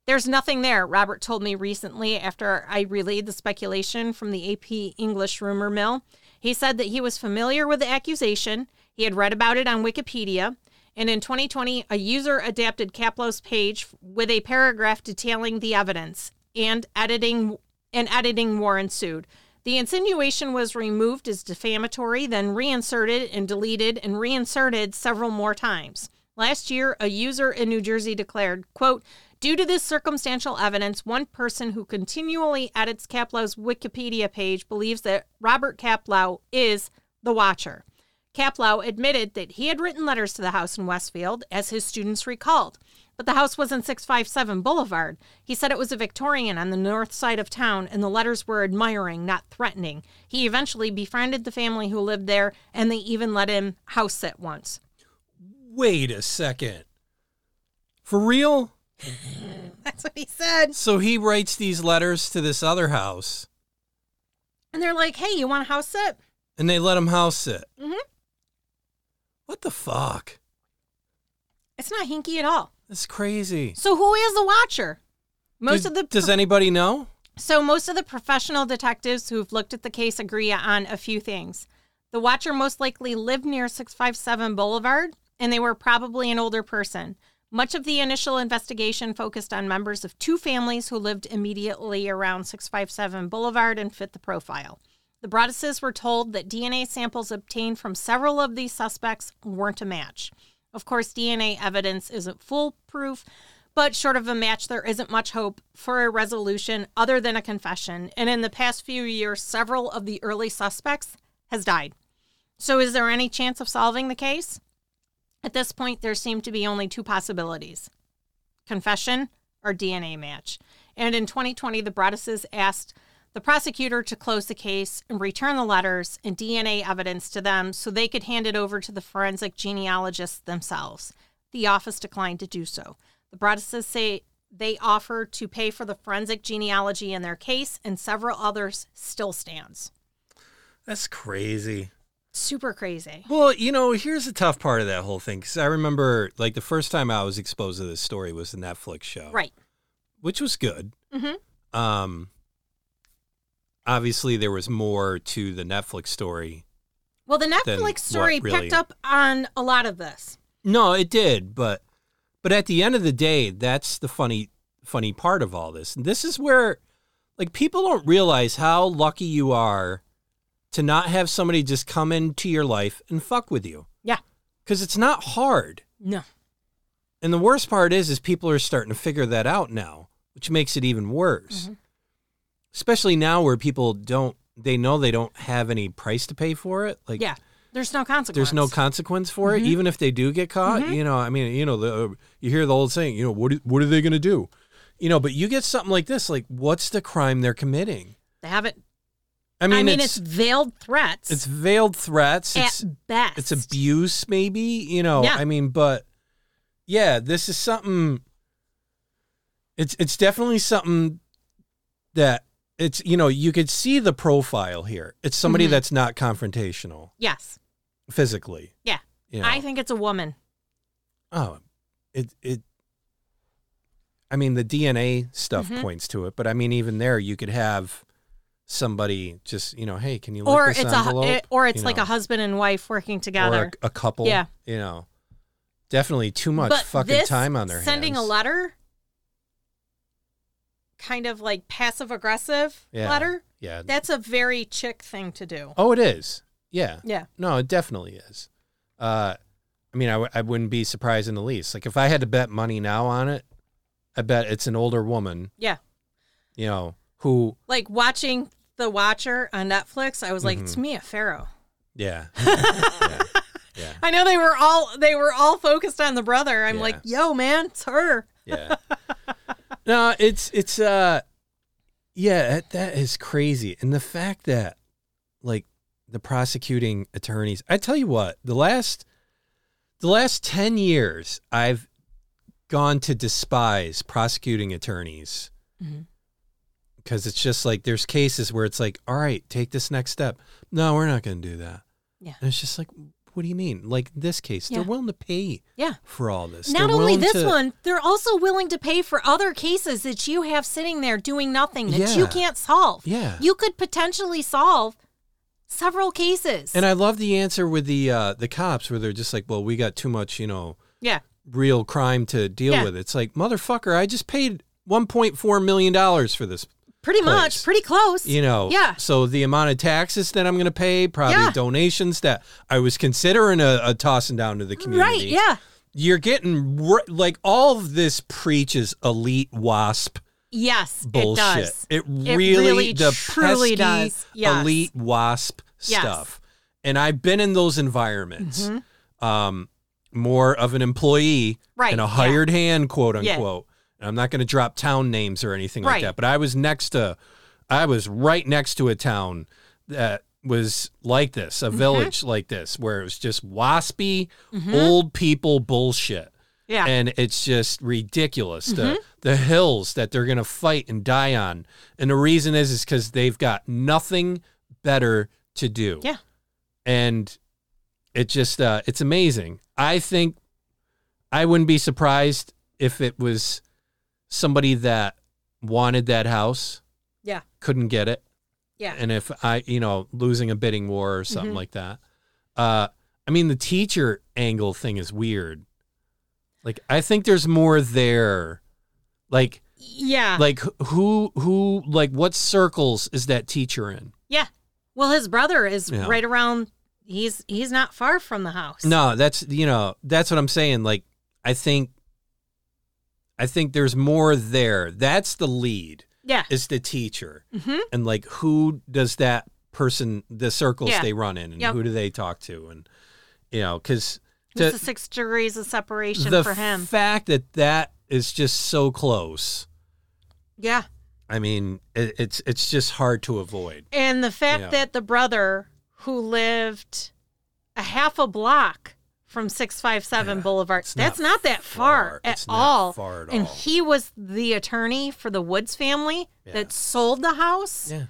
There's nothing there, Robert told me recently after I relayed the speculation from the A P English rumor mill. He said that he was familiar with the accusation. He had read about it on Wikipedia. And in twenty twenty, a user adapted Kaplow's page with a paragraph detailing the evidence, and editing an editing war ensued. The insinuation was removed as defamatory, then reinserted and deleted and reinserted several more times. Last year, a user in New Jersey declared, quote, due to this circumstantial evidence, one person who continually edits Kaplow's Wikipedia page believes that Robert Kaplow is the Watcher. Kaplow admitted that he had written letters to the house in Westfield, as his students recalled, but the house was on six fifty-seven Boulevard. He said it was a Victorian on the north side of town, and the letters were admiring, not threatening. He eventually befriended the family who lived there, and they even let him house sit once. Wait a second. For real? That's what he said. So he writes these letters to this other house. And they're like, hey, you want to house sit? And they let him house sit. Mm-hmm. What the fuck? It's not hinky at all. That's crazy. So who is the Watcher? Most Do, of the Does anybody know? So most of the professional detectives who've looked at the case agree on a few things. The Watcher most likely lived near six fifty-seven Boulevard, and they were probably an older person. Much of the initial investigation focused on members of two families who lived immediately around six fifty-seven Boulevard and fit the profile. The Broadduses were told that D N A samples obtained from several of these suspects weren't a match. Of course, D N A evidence isn't foolproof, but short of a match, there isn't much hope for a resolution other than a confession. And in the past few years, several of the early suspects has died. So is there any chance of solving the case? At this point, there seem to be only two possibilities: confession or D N A match. And in twenty twenty, the Broadduses asked the prosecutor to close the case and return the letters and D N A evidence to them so they could hand it over to the forensic genealogists themselves. The office declined to do so. The Broadduses say they offer to pay for the forensic genealogy in their case, and several others still stands. That's crazy. Super crazy. Well, you know, here's the tough part of that whole thing, because I remember, like, the first time I was exposed to this story was the Netflix show. Right. Which was good. Mm-hmm. Um... Obviously, there was more to the Netflix story. Well, the Netflix story really picked up on a lot of this. No, it did, but but at the end of the day, that's the funny funny part of all this. And this is where, like, people don't realize how lucky you are to not have somebody just come into your life and fuck with you. Yeah. Because it's not hard. No. And the worst part is, is people are starting to figure that out now, which makes it even worse. Mm-hmm. Especially now where people don't, they know they don't have any price to pay for it. Like, yeah, there's no consequence. There's no consequence for mm-hmm. it, even if they do get caught. Mm-hmm. You know, I mean, you know, the, uh, you hear the old saying, you know, what what are they going to do? You know, but you get something like this, like, what's the crime they're committing? They haven't. I mean, I mean it's, it's veiled threats. It's veiled threats. At it's, best. It's abuse, maybe, you know, yeah. I mean, but yeah, this is something, it's it's definitely something that, it's, you know, you could see the profile here. It's somebody mm-hmm. that's not confrontational. Yes. Physically. Yeah. You know. I think it's a woman. Oh, it, it, I mean, the D N A stuff mm-hmm. points to it, but I mean, even there you could have somebody just, you know, hey, can you look this envelope? A, it, or it's you like know. a husband and wife working together. Or a, a couple. Yeah. You know, definitely too much but fucking this, time on their sending hands. Sending a letter? Kind of like passive aggressive yeah, letter. Yeah. That's a very chick thing to do. Oh, it is. Yeah. Yeah. No, it definitely is. Uh, I mean, I, w- I wouldn't be surprised in the least. Like, if I had to bet money now on it, I bet it's an older woman. Yeah. You know, who. Like watching The Watcher on Netflix, I was like, mm-hmm. it's Mia Farrow. Yeah. yeah. yeah. I know they were all, they were all focused on the brother. I'm yeah. like, yo, man, it's her. Yeah. No, it's, it's, uh, yeah, that, that is crazy. And the fact that, like, the prosecuting attorneys, I tell you what, the last, the last ten years, I've gone to despise prosecuting attorneys mm-hmm. because it's just like, there's cases where it's like, all right, take this next step. No, we're not going to do that. Yeah. And it's just like, what do you mean? Like this case, yeah. they're willing to pay yeah. for all this. Not only this to... one, they're also willing to pay for other cases that you have sitting there doing nothing that yeah. you can't solve. Yeah. You could potentially solve several cases. And I love the answer with the uh, the cops where they're just like, well, we got too much, you know, yeah. real crime to deal yeah. with. It's like, motherfucker, I just paid one point four million dollars for this. Pretty place. much, pretty close. You know, yeah. So the amount of taxes that I'm going to pay, probably yeah. donations that I was considering a, a tossing down to the community. Right, yeah. You're getting, like, all of this preaches elite WASP yes, bullshit. It does. It really, it really the truly pesky does. Yes. elite WASP yes. stuff. And I've been in those environments. Mm-hmm. Um, more of an employee right, and a hired yeah. hand, quote unquote. Yeah. I'm not going to drop town names or anything right. like that, but I was next to, I was right next to a town that was like this, a mm-hmm. village like this, where it was just waspy, mm-hmm. old people bullshit. Yeah. And it's just ridiculous. Mm-hmm. The, the hills that they're going to fight and die on. And the reason is, is because they've got nothing better to do. Yeah. And it just, uh, it's amazing. I think I wouldn't be surprised if it was somebody that wanted that house, yeah, couldn't get it, yeah. And if I, you know, losing a bidding war or something mm-hmm. like that. Uh, I mean, the teacher angle thing is weird. Like, I think there's more there. Like, yeah, like who, who, like what circles is that teacher in? Yeah. Well, his brother is yeah. right around. He's he's not far from the house. No, that's you know that's what I'm saying. Like, I think. I think there's more there. That's the lead. Yeah. Is the teacher. Mm-hmm. And like, who does that person, the circles yeah. they run in and yep. who do they talk to? And, you know, because. It's the six degrees of separation for him. The fact that that is just so close. Yeah. I mean, it, it's, it's just hard to avoid. And the fact you know. that the brother who lived a half a block from six fifty-seven yeah, Boulevard. That's not, not that far, far. at it's all. Not far at all. And he was the attorney for the Woods family yeah. that sold the house. Yeah.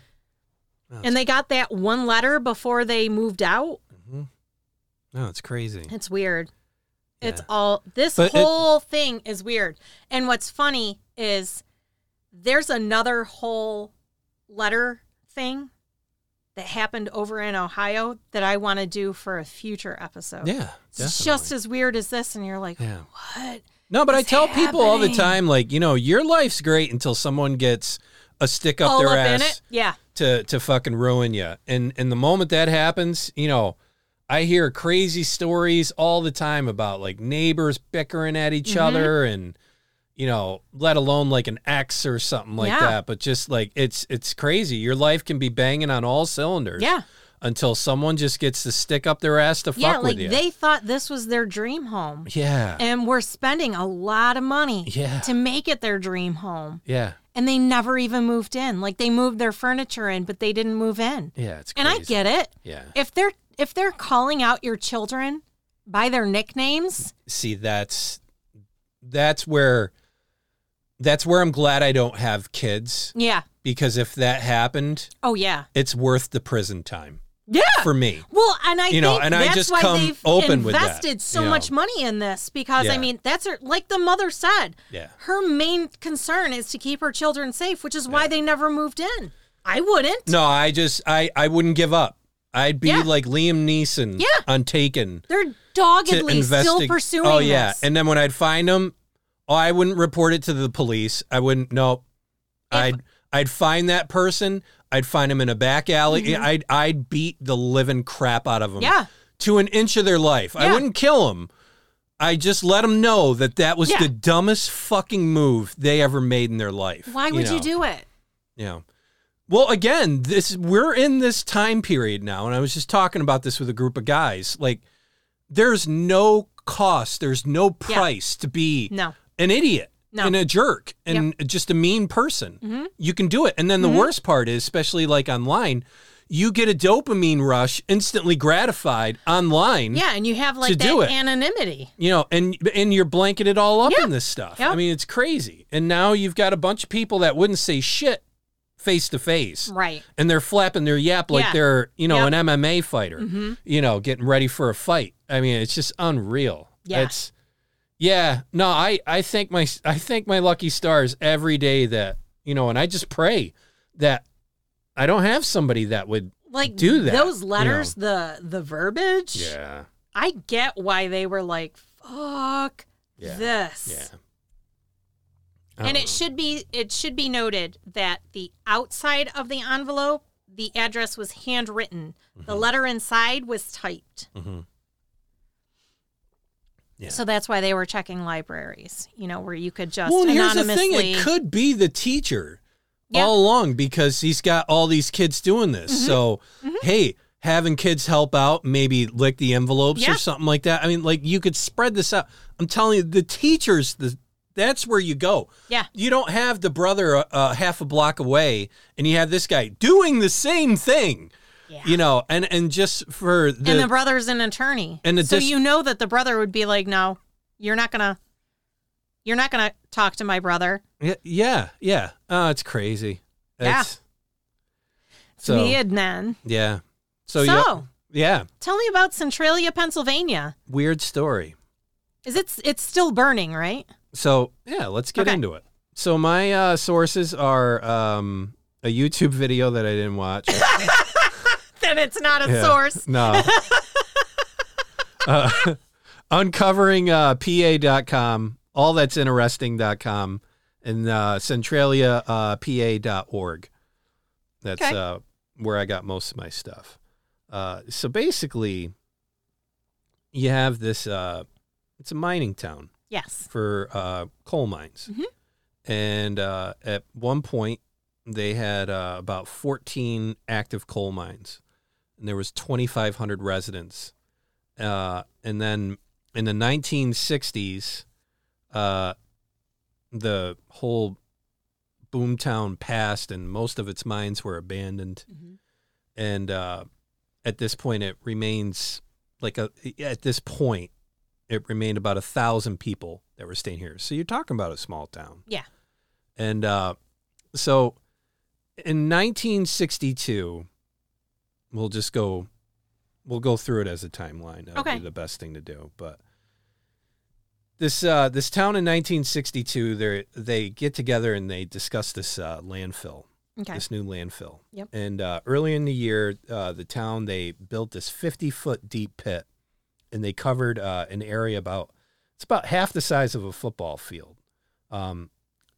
No, and they got that one letter before they moved out. Mm-hmm. No, it's crazy. It's weird. Yeah. It's all, this but whole it, thing is weird. And what's funny is there's another whole letter thing that happened over in Ohio that I want to do for a future episode. Yeah, definitely. It's just as weird as this, and you're like, yeah. what? No, but I tell happening? people all the time, like, you know, your life's great until someone gets a stick up all their up ass yeah. to, to fucking ruin you. And, and the moment that happens, you know, I hear crazy stories all the time about, like, neighbors bickering at each mm-hmm. other and, you know, let alone like an ex or something like yeah. that. But just like, it's, it's crazy. Your life can be banging on all cylinders. Yeah. Until someone just gets to stick up their ass to fuck yeah, like with you. Yeah, like they thought this was their dream home. Yeah. And we're spending a lot of money yeah. to make it their dream home. Yeah. And they never even moved in. Like they moved their furniture in, but they didn't move in. Yeah, it's crazy. And I get it. Yeah. If they're if they're calling out your children by their nicknames. See, that's that's where that's where I'm glad I don't have kids. Yeah. Because if that happened, oh yeah, it's worth the prison time. Yeah, for me. Well, and I you know, think and that's I just why come they've open invested that, so you know. much money in this because yeah. I mean that's her, like the mother said. Yeah, her main concern is to keep her children safe, which is why yeah. they never moved in. I wouldn't. No, I just I, I wouldn't give up. I'd be yeah. like Liam Neeson yeah. on Taken. They're doggedly investi- still pursuing. Oh yeah, this. And then when I'd find them, oh, I wouldn't report it to the police. I wouldn't. No, if, I'd I'd find that person. I'd find them in a back alley. Mm-hmm. I'd I'd beat the living crap out of them. Yeah. To an inch of their life. Yeah. I wouldn't kill them. I just let them know that that was yeah. the dumbest fucking move they ever made in their life. Why would you, know? you do it? Yeah. Well, again, this we're in this time period now, and I was just talking about this with a group of guys. Like, there's no cost, there's no price yeah. to be no. an idiot. No. And a jerk and yep. just a mean person. Mm-hmm. You can do it. And then the mm-hmm. worst part is, especially like online, you get a dopamine rush, instantly gratified online. Yeah, and you have like that anonymity. You know, and and you're blanketed all up yeah. in this stuff. Yep. I mean, it's crazy. And now you've got a bunch of people that wouldn't say shit face to face. Right. And they're flapping their yap like yeah. they're, you know, yep. an M M A fighter, mm-hmm. you know, getting ready for a fight. I mean, it's just unreal. Yeah. It's Yeah, no, I, I thank my I thank my lucky stars every day that, you know, and I just pray that I don't have somebody that would like do that. Those letters, you know. the the verbiage. Yeah. I get why they were like, fuck yeah. this. Yeah. And it should be it should be noted that the outside of the envelope, the address was handwritten. Mm-hmm. The letter inside was typed. Mm-hmm. Yeah. So that's why they were checking libraries, you know, where you could just well, and here's anonymously. Well, here's the thing. It could be the teacher yeah. all along because he's got all these kids doing this. Mm-hmm. So, mm-hmm. hey, having kids help out, maybe lick the envelopes yeah. or something like that. I mean, like, you could spread this out. I'm telling you, the teachers, the that's where you go. Yeah. You don't have the brother uh, half a block away and you have this guy doing the same thing. Yeah. You know, and, and just for the... And the brother's an attorney. And the dis- so you know that the brother would be like, no, you're not going to you're not gonna talk to my brother. Yeah, yeah. Oh, it's crazy. It's, yeah. So, it's weird, man. Yeah. So, so yeah. Tell me about Centralia, Pennsylvania. Weird story. Is it, it's still burning, right? So, yeah, let's get okay. into it. So my uh, sources are um, a YouTube video that I didn't watch. Then it's not a yeah, source. No. uh, uncovering uh, P A dot com, all that's interesting dot com, and uh, Centralia uh, P A dot org. That's okay. uh, where I got most of my stuff. Uh, so basically, you have this, uh, it's a mining town. Yes. For uh, coal mines. Mm-hmm. And uh, at one point, they had uh, about fourteen active coal mines. And there was twenty-five hundred residents. Uh, and then in the nineteen sixties, uh, the whole boomtown passed, and most of its mines were abandoned. Mm-hmm. And uh, at this point, it remains like a. At this point, it remained about a thousand people that were staying here. So you're talking about a small town. Yeah. And uh, so in nineteen sixty-two. We'll just go, we'll go through it as a timeline. That'll okay. be the best thing to do. But this uh, this town in nineteen sixty-two, they they get together and they discuss this uh, landfill, okay. this new landfill. Yep. And uh, early in the year, uh, the town, they built this fifty-foot deep pit, and they covered uh, an area about It's about half the size of a football field. Um,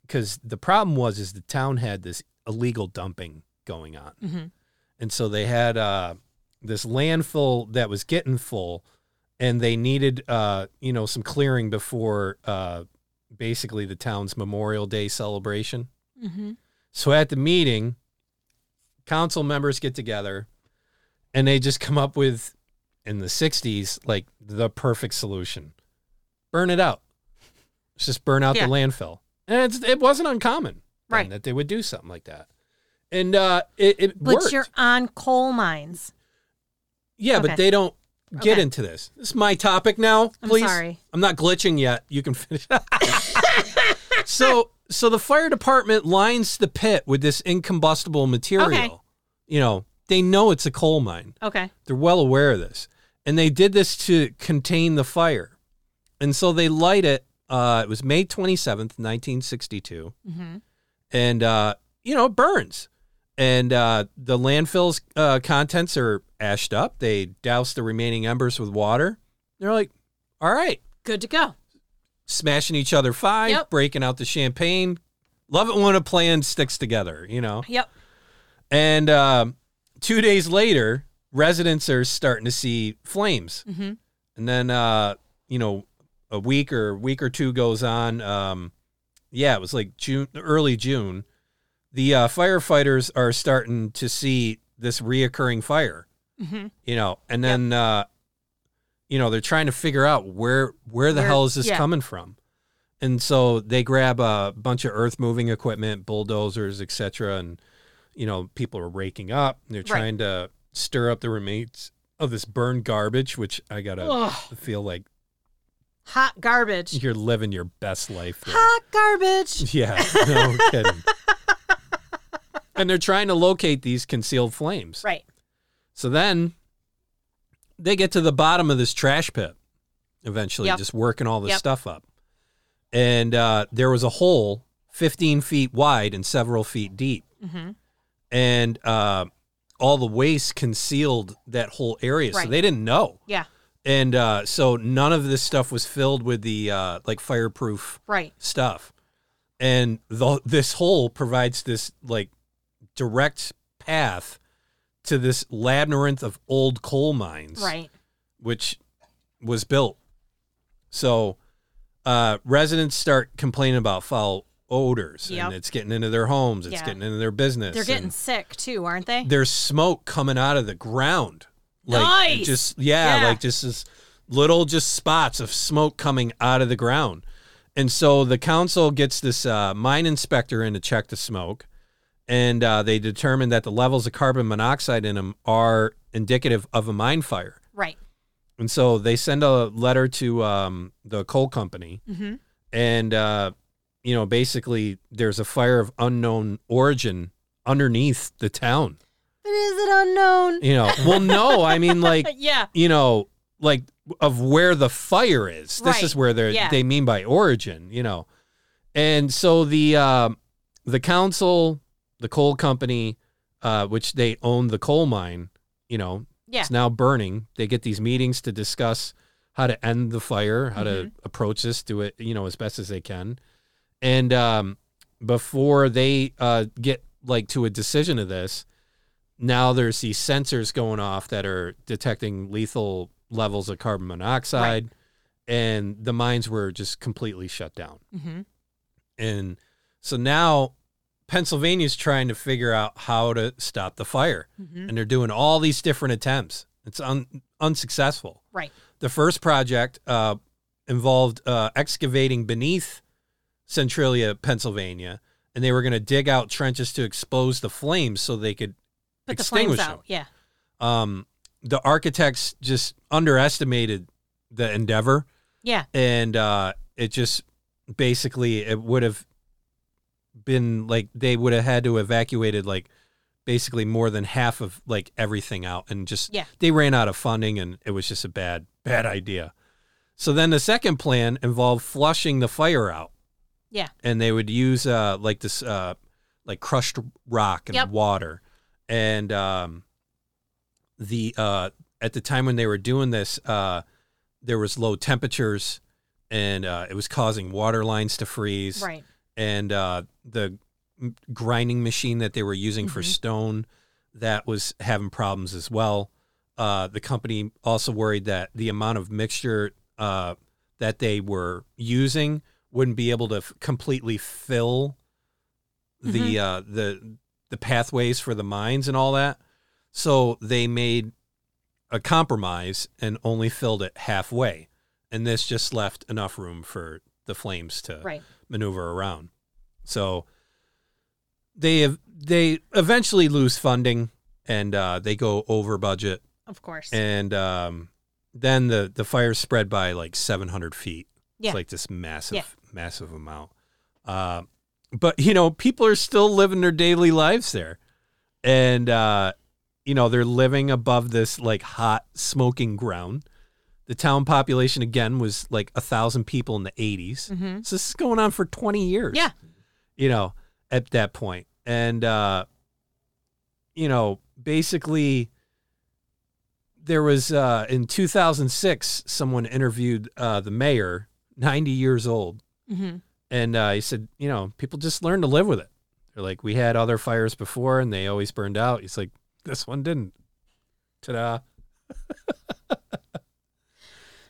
because the problem was, is the town had this illegal dumping going on. Mm-hmm. And so they had uh, this landfill that was getting full, and they needed, uh, you know, some clearing before uh, basically the town's Memorial Day celebration. Mm-hmm. So at the meeting, council members get together, and they just come up with, in the sixties, like the perfect solution. Burn it out. Let's just burn out yeah. the landfill. And it's, it wasn't uncommon right. that they would do something like that. And uh, it, it but worked. But you're on coal mines. Yeah, okay. But they don't get okay. into this. This is my topic now, please. I'm sorry. I'm not glitching yet. You can finish. so, so the fire department lines the pit with this incombustible material. Okay. You know, they know it's a coal mine. Okay. They're well aware of this. And they did this to contain the fire. And so they light it. Uh, it was May twenty-seventh, nineteen sixty-two. Mm-hmm. And, uh, you know, it burns. And uh, the landfill's uh, contents are ashed up. They douse the remaining embers with water. They're like, all right. Good to go. Smashing each other five, yep. breaking out the champagne. Love it when a plan sticks together, you know. Yep. And uh, two days later, residents are starting to see flames. Mm-hmm. And then, uh, you know, a week or week or two goes on. Um, yeah, it was like June, early June. The uh, firefighters are starting to see this reoccurring fire, mm-hmm. you know, and then, yep. uh, you know, they're trying to figure out where, where the where, hell is this yeah. coming from? And so they grab a bunch of earth moving equipment, bulldozers, et cetera. And, you know, people are raking up and they're trying right. to stir up the remains of this burned garbage, which I gotta Ugh. feel like. Hot garbage. You're living your best life. There. Hot garbage. Yeah. No kidding. And they're trying to locate these concealed flames. Right. So then they get to the bottom of this trash pit, eventually yep. just working all this yep. stuff up. And uh, there was a hole fifteen feet wide and several feet deep. Mm-hmm. And uh, all the waste concealed that whole area. Right. So they didn't know. Yeah. And uh, so none of this stuff was filled with the uh, like fireproof right. stuff. And the, this hole provides this like direct path to this labyrinth of old coal mines, right? Which was built. So uh, residents start complaining about foul odors, yep. and it's getting into their homes. It's yeah. getting into their business. They're getting sick too, aren't they? There's smoke coming out of the ground. Like nice. just yeah, yeah, like just this little just spots of smoke coming out of the ground. And so the council gets this uh, mine inspector in to check the smoke, and uh, they determine that the levels of carbon monoxide in them are indicative of a mine fire. Right. And so they send a letter to um, the coal company, mm-hmm. and uh, you know, basically there's a fire of unknown origin underneath the town. But is it unknown? You know, well, no, I mean, like, yeah. you know, like of where the fire is. This right. is where they yeah. they mean by origin, you know. And so the uh, the council, the coal company, uh, which they own the coal mine, you know, yeah. it's now burning. They get these meetings to discuss how to end the fire, how mm-hmm. to approach this, do it, you know, as best as they can. And um, before they uh, get, like, to a decision of this, now there's these sensors going off that are detecting lethal levels of carbon monoxide, right. and the mines were just completely shut down. Mm-hmm. And so now Pennsylvania's trying to figure out how to stop the fire, mm-hmm. and they're doing all these different attempts. It's un- unsuccessful. Right. The first project uh, involved uh, excavating beneath Centralia, Pennsylvania, and they were going to dig out trenches to expose the flames so they could Put extinguish the flames out. Them. Yeah. Um, the architects just underestimated the endeavor. Yeah. And uh, it just basically, it would have been like they would have had to evacuated like basically more than half of like everything out, and just yeah. they ran out of funding, and it was just a bad, bad idea. So then the second plan involved flushing the fire out. Yeah. And they would use uh, like this uh, like crushed rock and yep. water. And um, the uh, at the time when they were doing this, uh, there was low temperatures, and uh, it was causing water lines to freeze. Right. And uh, the grinding machine that they were using mm-hmm. for stone, that was having problems as well. Uh, the company also worried that the amount of mixture uh, that they were using wouldn't be able to f- completely fill the mm-hmm. uh, the the pathways for the mines and all that. So they made a compromise and only filled it halfway. And this just left enough room for the flames to right. maneuver around. So they they eventually lose funding, and uh, they go over budget. Of course. And um, then the, the fire spread by like seven hundred feet. Yeah. It's like this massive, yeah. massive amount. Uh, but, you know, people are still living their daily lives there. And, uh, you know, they're living above this like hot smoking ground. The town population, again, was like a thousand people in the eighties. Mm-hmm. So this is going on for twenty years. Yeah. You know, at that point. And, uh, you know, basically there was uh, in two thousand six, someone interviewed uh, the mayor, ninety years old. Mm-hmm. And uh, he said, you know, people just learn to live with it. They're like, we had other fires before and they always burned out. He's like, this one didn't. Ta-da.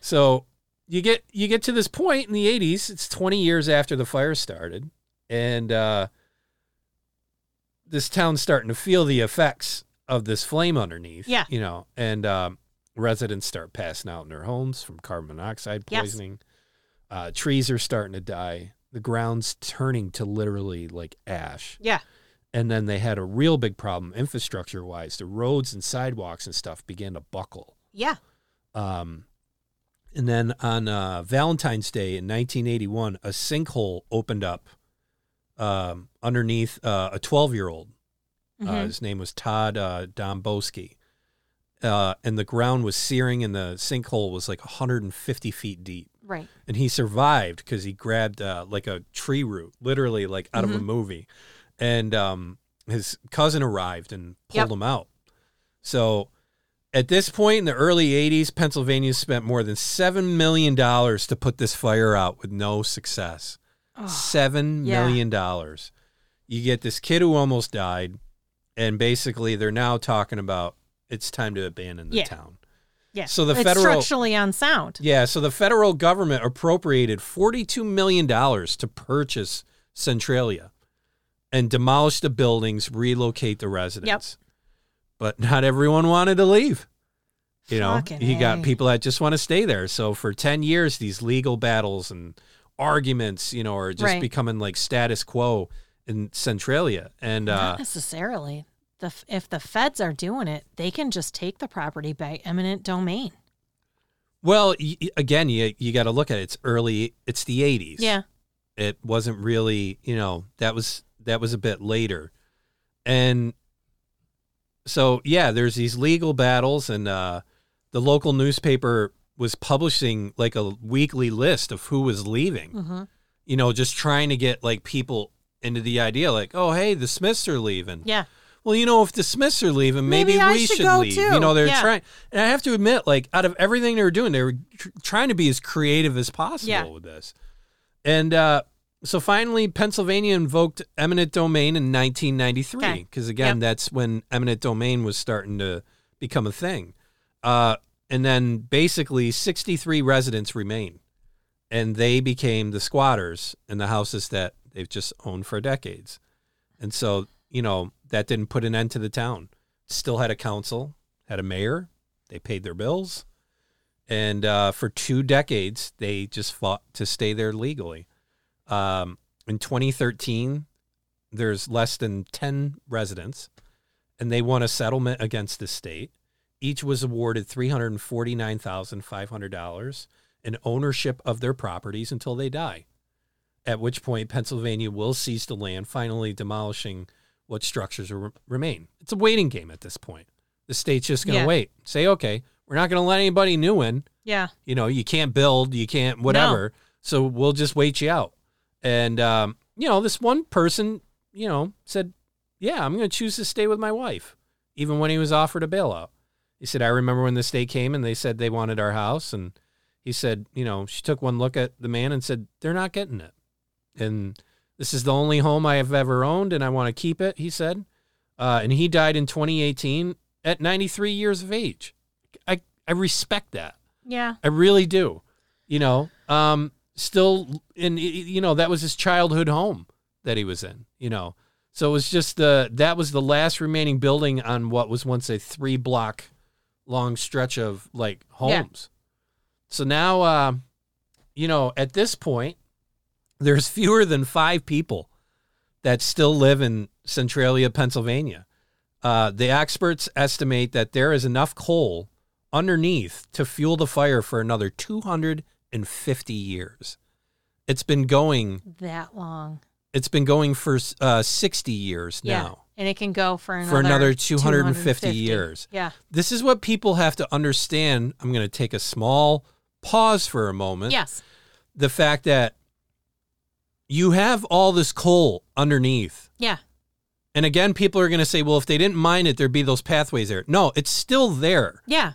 So you get you get to this point in the eighties. It's twenty years after the fire started, and uh, this town's starting to feel the effects of this flame underneath. Yeah, you know, and um, residents start passing out in their homes from carbon monoxide poisoning. Yes. Uh, trees are starting to die. The ground's turning to literally like ash. Yeah, and then they had a real big problem infrastructure-wise. The roads and sidewalks and stuff began to buckle. Yeah. Um. And then on uh, Valentine's Day in nineteen eighty-one, a sinkhole opened up um, underneath uh, a twelve-year-old. Mm-hmm. Uh, his name was Todd uh, Domboski. Uh, and the ground was searing, and the sinkhole was like one hundred fifty feet deep. Right. And he survived because he grabbed uh, like a tree root, literally like out mm-hmm. of a movie. And um, his cousin arrived and pulled yep. him out. So... at this point in the early eighties, Pennsylvania spent more than seven million dollars to put this fire out with no success. Oh, seven yeah. million dollars. You get this kid who almost died, and basically they're now talking about it's time to abandon the yeah. town. Yeah. So the it's federal structurally unsound. Yeah. So the federal government appropriated forty-two million dollars to purchase Centralia and demolish the buildings, relocate the residents. Yep. But not everyone wanted to leave. You know, Fucking you got A. people that just want to stay there. So for ten years, these legal battles and arguments, you know, are just right. becoming like status quo in Centralia. And not uh, necessarily. The, if the feds are doing it, they can just take the property by eminent domain. Well, y- again, you you got to look at it. It's early. It's the eighties. Yeah. It wasn't really, you know, that was that was a bit later. And. So, yeah, there's these legal battles, and uh, the local newspaper was publishing, like, a weekly list of who was leaving. Mm-hmm. You know, just trying to get, like, people into the idea, like, oh, hey, the Smiths are leaving. Yeah. Well, you know, if the Smiths are leaving, maybe, maybe we should, should leave. Too. You know, they're yeah. trying. And I have to admit, like, out of everything they were doing, they were tr- trying to be as creative as possible yeah. with this. And uh, so, finally, Pennsylvania invoked eminent domain in nineteen ninety-three, because, okay. again, yep. that's when eminent domain was starting to become a thing. Uh, and then, basically, sixty-three residents remain, and they became the squatters in the houses that they've just owned for decades. And so, you know, that didn't put an end to the town. Still had a council, had a mayor, they paid their bills, and uh, for two decades, they just fought to stay there legally. Um, in twenty thirteen, there's less than ten residents, and they won a settlement against the state. Each was awarded three hundred forty-nine thousand five hundred dollars in ownership of their properties until they die, at which point Pennsylvania will seize the land, finally demolishing what structures re- remain. It's a waiting game at this point. The state's just going to yeah. wait, say, okay, we're not going to let anybody new in. Yeah. You know, you can't build, you can't whatever, no. so we'll just wait you out. And, um, you know, this one person, you know, said, yeah, I'm going to choose to stay with my wife, even when he was offered a bailout. He said, I remember when the state came and they said they wanted our house. And he said, you know, she took one look at the man and said, they're not getting it. And this is the only home I have ever owned, and I want to keep it, he said. Uh, and he died in twenty eighteen at ninety-three years of age. I, I respect that. Yeah. I really do. You know, um, still, in, you know, that was his childhood home that he was in, you know. So it was just the, that was the last remaining building on what was once a three block long stretch of like homes. Yeah. So now, uh, you know, at this point, there's fewer than five people that still live in Centralia, Pennsylvania. Uh, the experts estimate that there is enough coal underneath to fuel the fire for another two hundred fifty years. It's been going that long. It's been going for uh, sixty years yeah. now. And it can go for another, for another two hundred fifty years. Yeah. This is what people have to understand. I'm going to take a small pause for a moment. Yes. The fact that you have all this coal underneath. Yeah. And again, people are going to say, well, if they didn't mine it, there'd be those pathways there. No, it's still there. Yeah.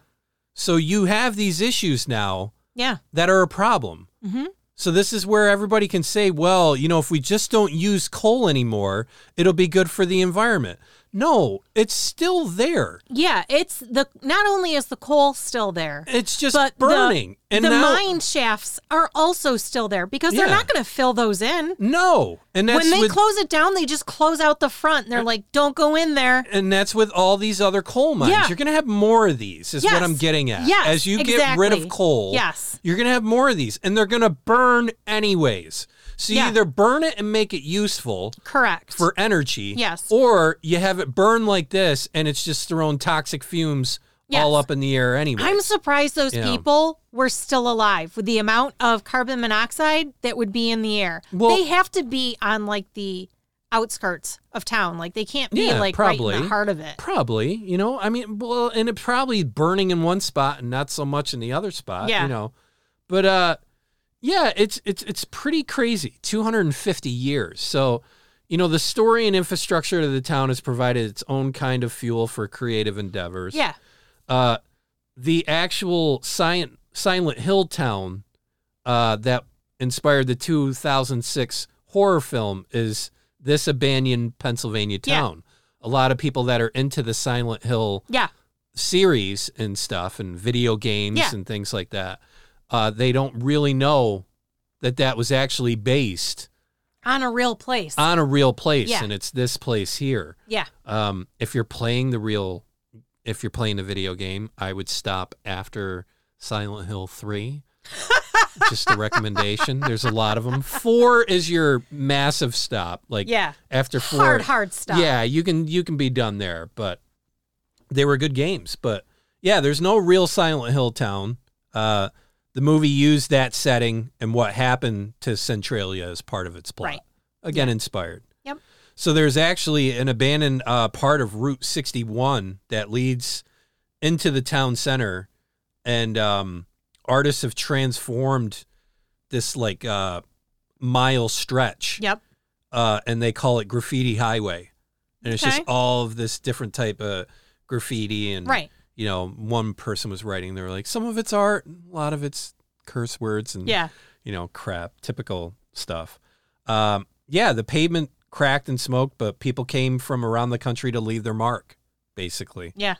So you have these issues now yeah. that are a problem. Mm-hmm. So this is where everybody can say, well, you know, if we just don't use coal anymore, it'll be good for the environment. No, it's still there. Yeah, it's the not only is the coal still there, it's just but burning. The, and the now, mine shafts are also still there because yeah. they're not going to fill those in. No. And that's when they with, close it down, they just close out the front and they're uh, like, don't go in there. And that's with all these other coal mines. Yeah. You're going to have more of these is yes. what I'm getting at. Yes, As you exactly. get rid of coal, yes. you're going to have more of these and they're going to burn anyways. So you yeah. either burn it and make it useful correct. For energy, yes. or you have it burn like this and it's just throwing toxic fumes yes. all up in the air anyway. I'm surprised those you people know. were still alive with the amount of carbon monoxide that would be in the air. Well, they have to be on like the outskirts of town. Like they can't be yeah, like probably, right in the heart of it. Probably, you know, I mean, well, and it's probably burning in one spot and not so much in the other spot, yeah. you know, but, uh, yeah, it's it's it's pretty crazy. two hundred fifty years. So, you know, the story and infrastructure of the town has provided its own kind of fuel for creative endeavors. Yeah. Uh, the actual Silent, Silent Hill town uh, that inspired the two thousand six horror film is this abandoned Pennsylvania town. Yeah. A lot of people that are into the Silent Hill yeah. series and stuff and video games yeah. and things like that. Uh, they don't really know that that was actually based on a real place. On a real place, yeah. and it's this place here. Yeah. Um, if you're playing the real, if you're playing the video game, I would stop after Silent Hill three. Just a recommendation. There's a lot of them. Four is your massive stop. Like yeah. after four, hard hard stop. Yeah, you can you can be done there. But they were good games. But yeah, there's no real Silent Hill town. Uh, The movie used that setting and what happened to Centralia as part of its plot. Right. Again, yeah. inspired. Yep. So there's actually an abandoned uh, part of Route sixty-one that leads into the town center, and um, artists have transformed this like uh, mile stretch. Yep. Uh, and they call it Graffiti Highway, and it's okay. just all of this different type of graffiti and right. You know, one person was writing, they were like, some of it's art, a lot of it's curse words and, yeah. you know, crap, typical stuff. Um, yeah, the pavement cracked and smoked, but people came from around the country to leave their mark, basically. Yeah.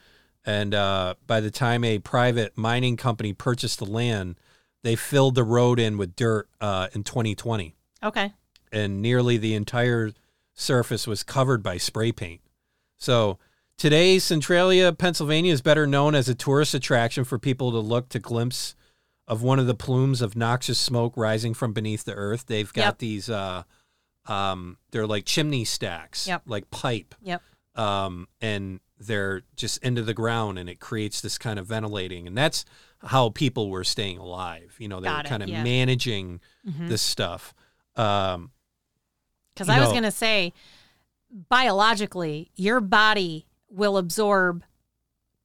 And uh, by the time a private mining company purchased the land, they filled the road in with dirt uh, in twenty twenty. Okay. And nearly the entire surface was covered by spray paint. So... Today, Centralia, Pennsylvania is better known as a tourist attraction for people to look to glimpse of one of the plumes of noxious smoke rising from beneath the earth. They've got yep. these, uh, um, they're like chimney stacks, yep. like pipe. Yep. Um, and they're just into the ground and it creates this kind of ventilating. And that's how people were staying alive. You know, they got were it, kind of yeah. managing mm-hmm. this stuff. Um, 'cause I know, was going to say, biologically, your body will absorb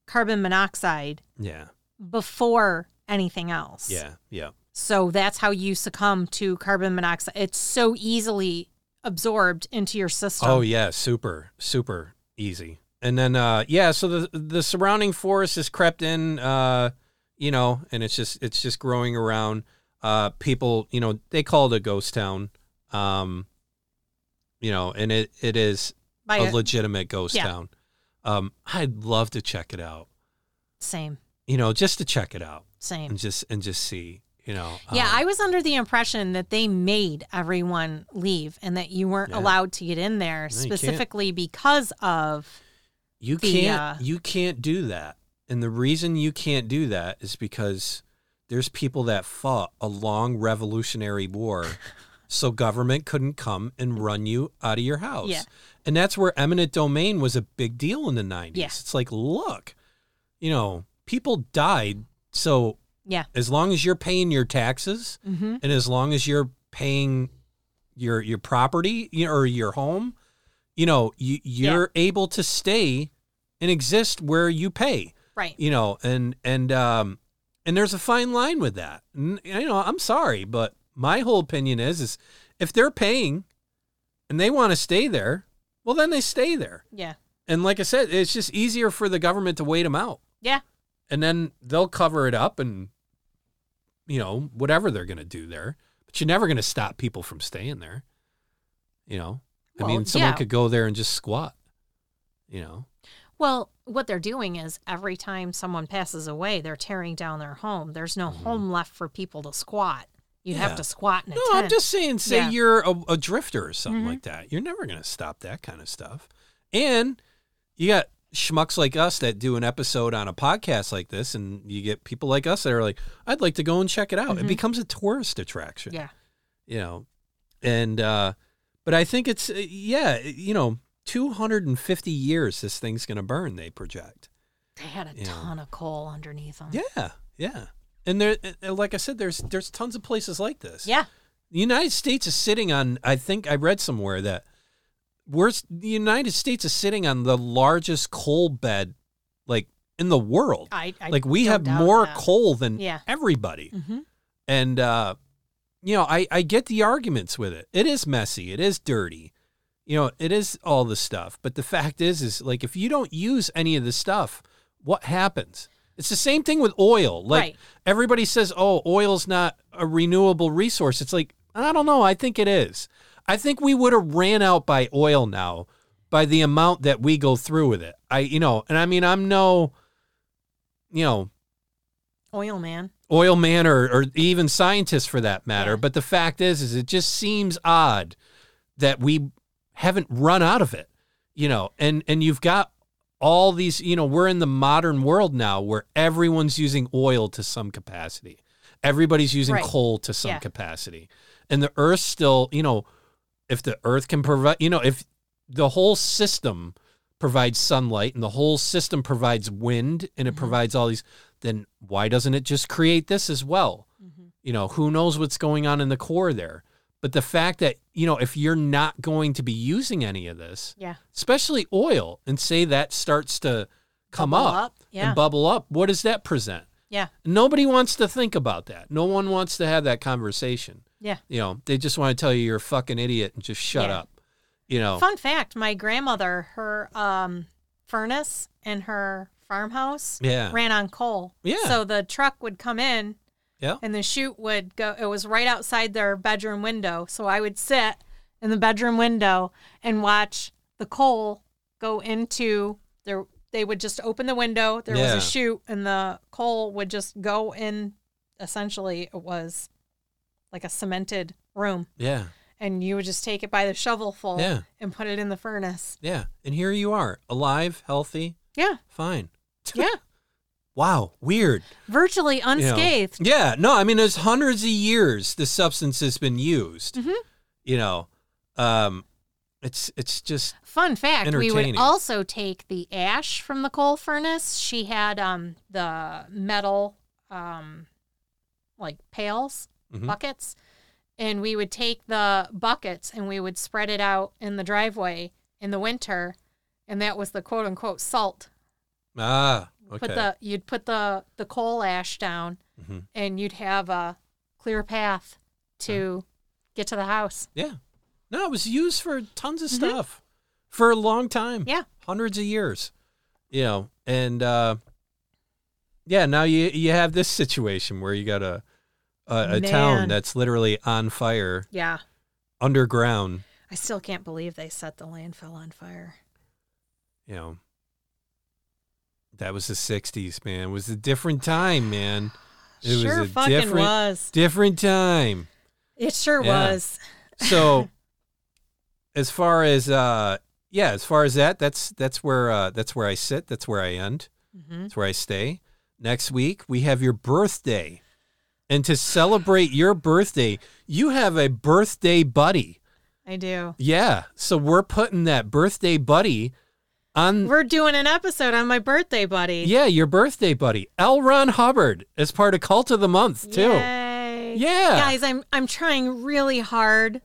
carbon monoxide yeah. before anything else. Yeah, yeah. So that's how you succumb to carbon monoxide. It's so easily absorbed into your system. Oh, yeah, super, super easy. And then, uh, yeah, so the the surrounding forest has crept in, uh, you know, and it's just, it's just growing around, uh, people, you know, they call it a ghost town, um, you know, and it, it is By a it. legitimate ghost yeah. town. Um, I'd love to check it out. Same. You know, just to check it out. Same. And just, and just see, you know. Yeah. Um, I was under the impression that they made everyone leave and that you weren't yeah. allowed to get in there no, specifically you because of you the, can't, uh, you can't do that. And the reason you can't do that is because there's people that fought a long Revolutionary War. So government couldn't come and run you out of your house. Yeah. And that's where eminent domain was a big deal in the nineties. Yeah. It's like, look, you know, people died. So yeah. as long as you're paying your taxes mm-hmm. and as long as you're paying your your property you know, or your home, you know, you, you're yeah. able to stay and exist where you pay. Right. You know, and, and, um, and there's a fine line with that. And, you know, I'm sorry, but my whole opinion is, is if they're paying and they want to stay there, well, then they stay there. Yeah. And like I said, it's just easier for the government to wait them out. Yeah. And then they'll cover it up and, you know, whatever they're going to do there. But you're never going to stop people from staying there. You know, well, I mean, someone yeah. could go there and just squat, you know. Well, what they're doing is every time someone passes away, they're tearing down their home. There's no mm-hmm. home left for people to squat. You'd yeah. have to squat in a no, tent. No, I'm just saying, say yeah. you're a, a drifter or something mm-hmm. like that. You're never going to stop that kind of stuff. And you got schmucks like us that do an episode on a podcast like this, and you get people like us that are like, I'd like to go and check it out. Mm-hmm. It becomes a tourist attraction. Yeah. You know, and, uh, but I think it's, yeah, you know, two hundred fifty years this thing's going to burn, they project. They had a you ton know. of coal underneath them. Yeah, yeah. And there, like I said, there's there's tons of places like this. Yeah, the United States is sitting on. I think I read somewhere that we're the United States is sitting on the largest coal bed, like in the world. I, I like we have more that. coal than yeah. everybody. Mm-hmm. And uh, you know, I I get the arguments with it. It is messy. It is dirty. You know, it is all this stuff. But the fact is, is like if you don't use any of this stuff, what happens? It's the same thing with oil. Like right. everybody says, oh, oil's not a renewable resource. It's like, I don't know. I think it is. I think we would have ran out by oil now by the amount that we go through with it. I, you know, and I mean, I'm no, you know, oil man, oil man or, or even scientist for that matter. Yeah. But the fact is, is it just seems odd that we haven't run out of it, you know, and, and you've got all these, you know, we're in the modern world now where everyone's using oil to some capacity. Everybody's using right. coal to some yeah. capacity. And the earth still, you know, if the earth can provide, you know, if the whole system provides sunlight and the whole system provides wind and it mm-hmm. provides all these, then why doesn't it just create this as well? Mm-hmm. You know, who knows what's going on in the core there? But the fact that, you know, if you're not going to be using any of this, yeah. especially oil, and say that starts to come bubble up, up. Yeah. and bubble up, what does that present? Yeah. Nobody wants to think about that. No one wants to have that conversation. Yeah. You know, they just want to tell you you're a fucking idiot and just shut yeah. up. You know. Fun fact, my grandmother, her um, furnace and her farmhouse yeah. ran on coal. Yeah. So the truck would come in. Yeah. And the chute would go, it was right outside their bedroom window. So I would sit in the bedroom window and watch the coal go into their, they would just open the window. There yeah. was a chute and the coal would just go in. Essentially, it was like a cemented room. Yeah. And you would just take it by the shovelful yeah. and put it in the furnace. Yeah. And here you are, alive, healthy. Yeah. Fine. Yeah. Wow, weird. Virtually unscathed. You know, yeah, no, I mean, there's hundreds of years this substance has been used. Mm-hmm. You know, um, it's it's just fun fact. We would also take the ash from the coal furnace. She had um the metal um like pails, mm-hmm. buckets, and we would take the buckets and we would spread it out in the driveway in the winter, and that was the quote unquote salt. Ah. Okay. Put the you'd put the, the coal ash down, mm-hmm. and you'd have a clear path to yeah. get to the house. Yeah, no, it was used for tons of mm-hmm. stuff for a long time. Yeah, hundreds of years, you know, and uh, yeah, now you you have this situation where you got a a, a town that's literally on fire. Yeah. Underground. I still can't believe they set the landfill on fire. You know, that was the sixties, man. It was a different time, man. It sure was a fucking different, was. Different time. It sure yeah. was. So, as far as uh, yeah, as far as that, that's that's where uh, that's where I sit. That's where I end. Mm-hmm. That's where I stay. Next week we have your birthday, and to celebrate your birthday, you have a birthday buddy. I do. Yeah. So we're putting that birthday buddy on. We're doing an episode on my birthday buddy. Yeah, your birthday buddy, L. Ron Hubbard, as part of Cult of the Month too. Yay. Yeah. Guys, I'm I'm trying really hard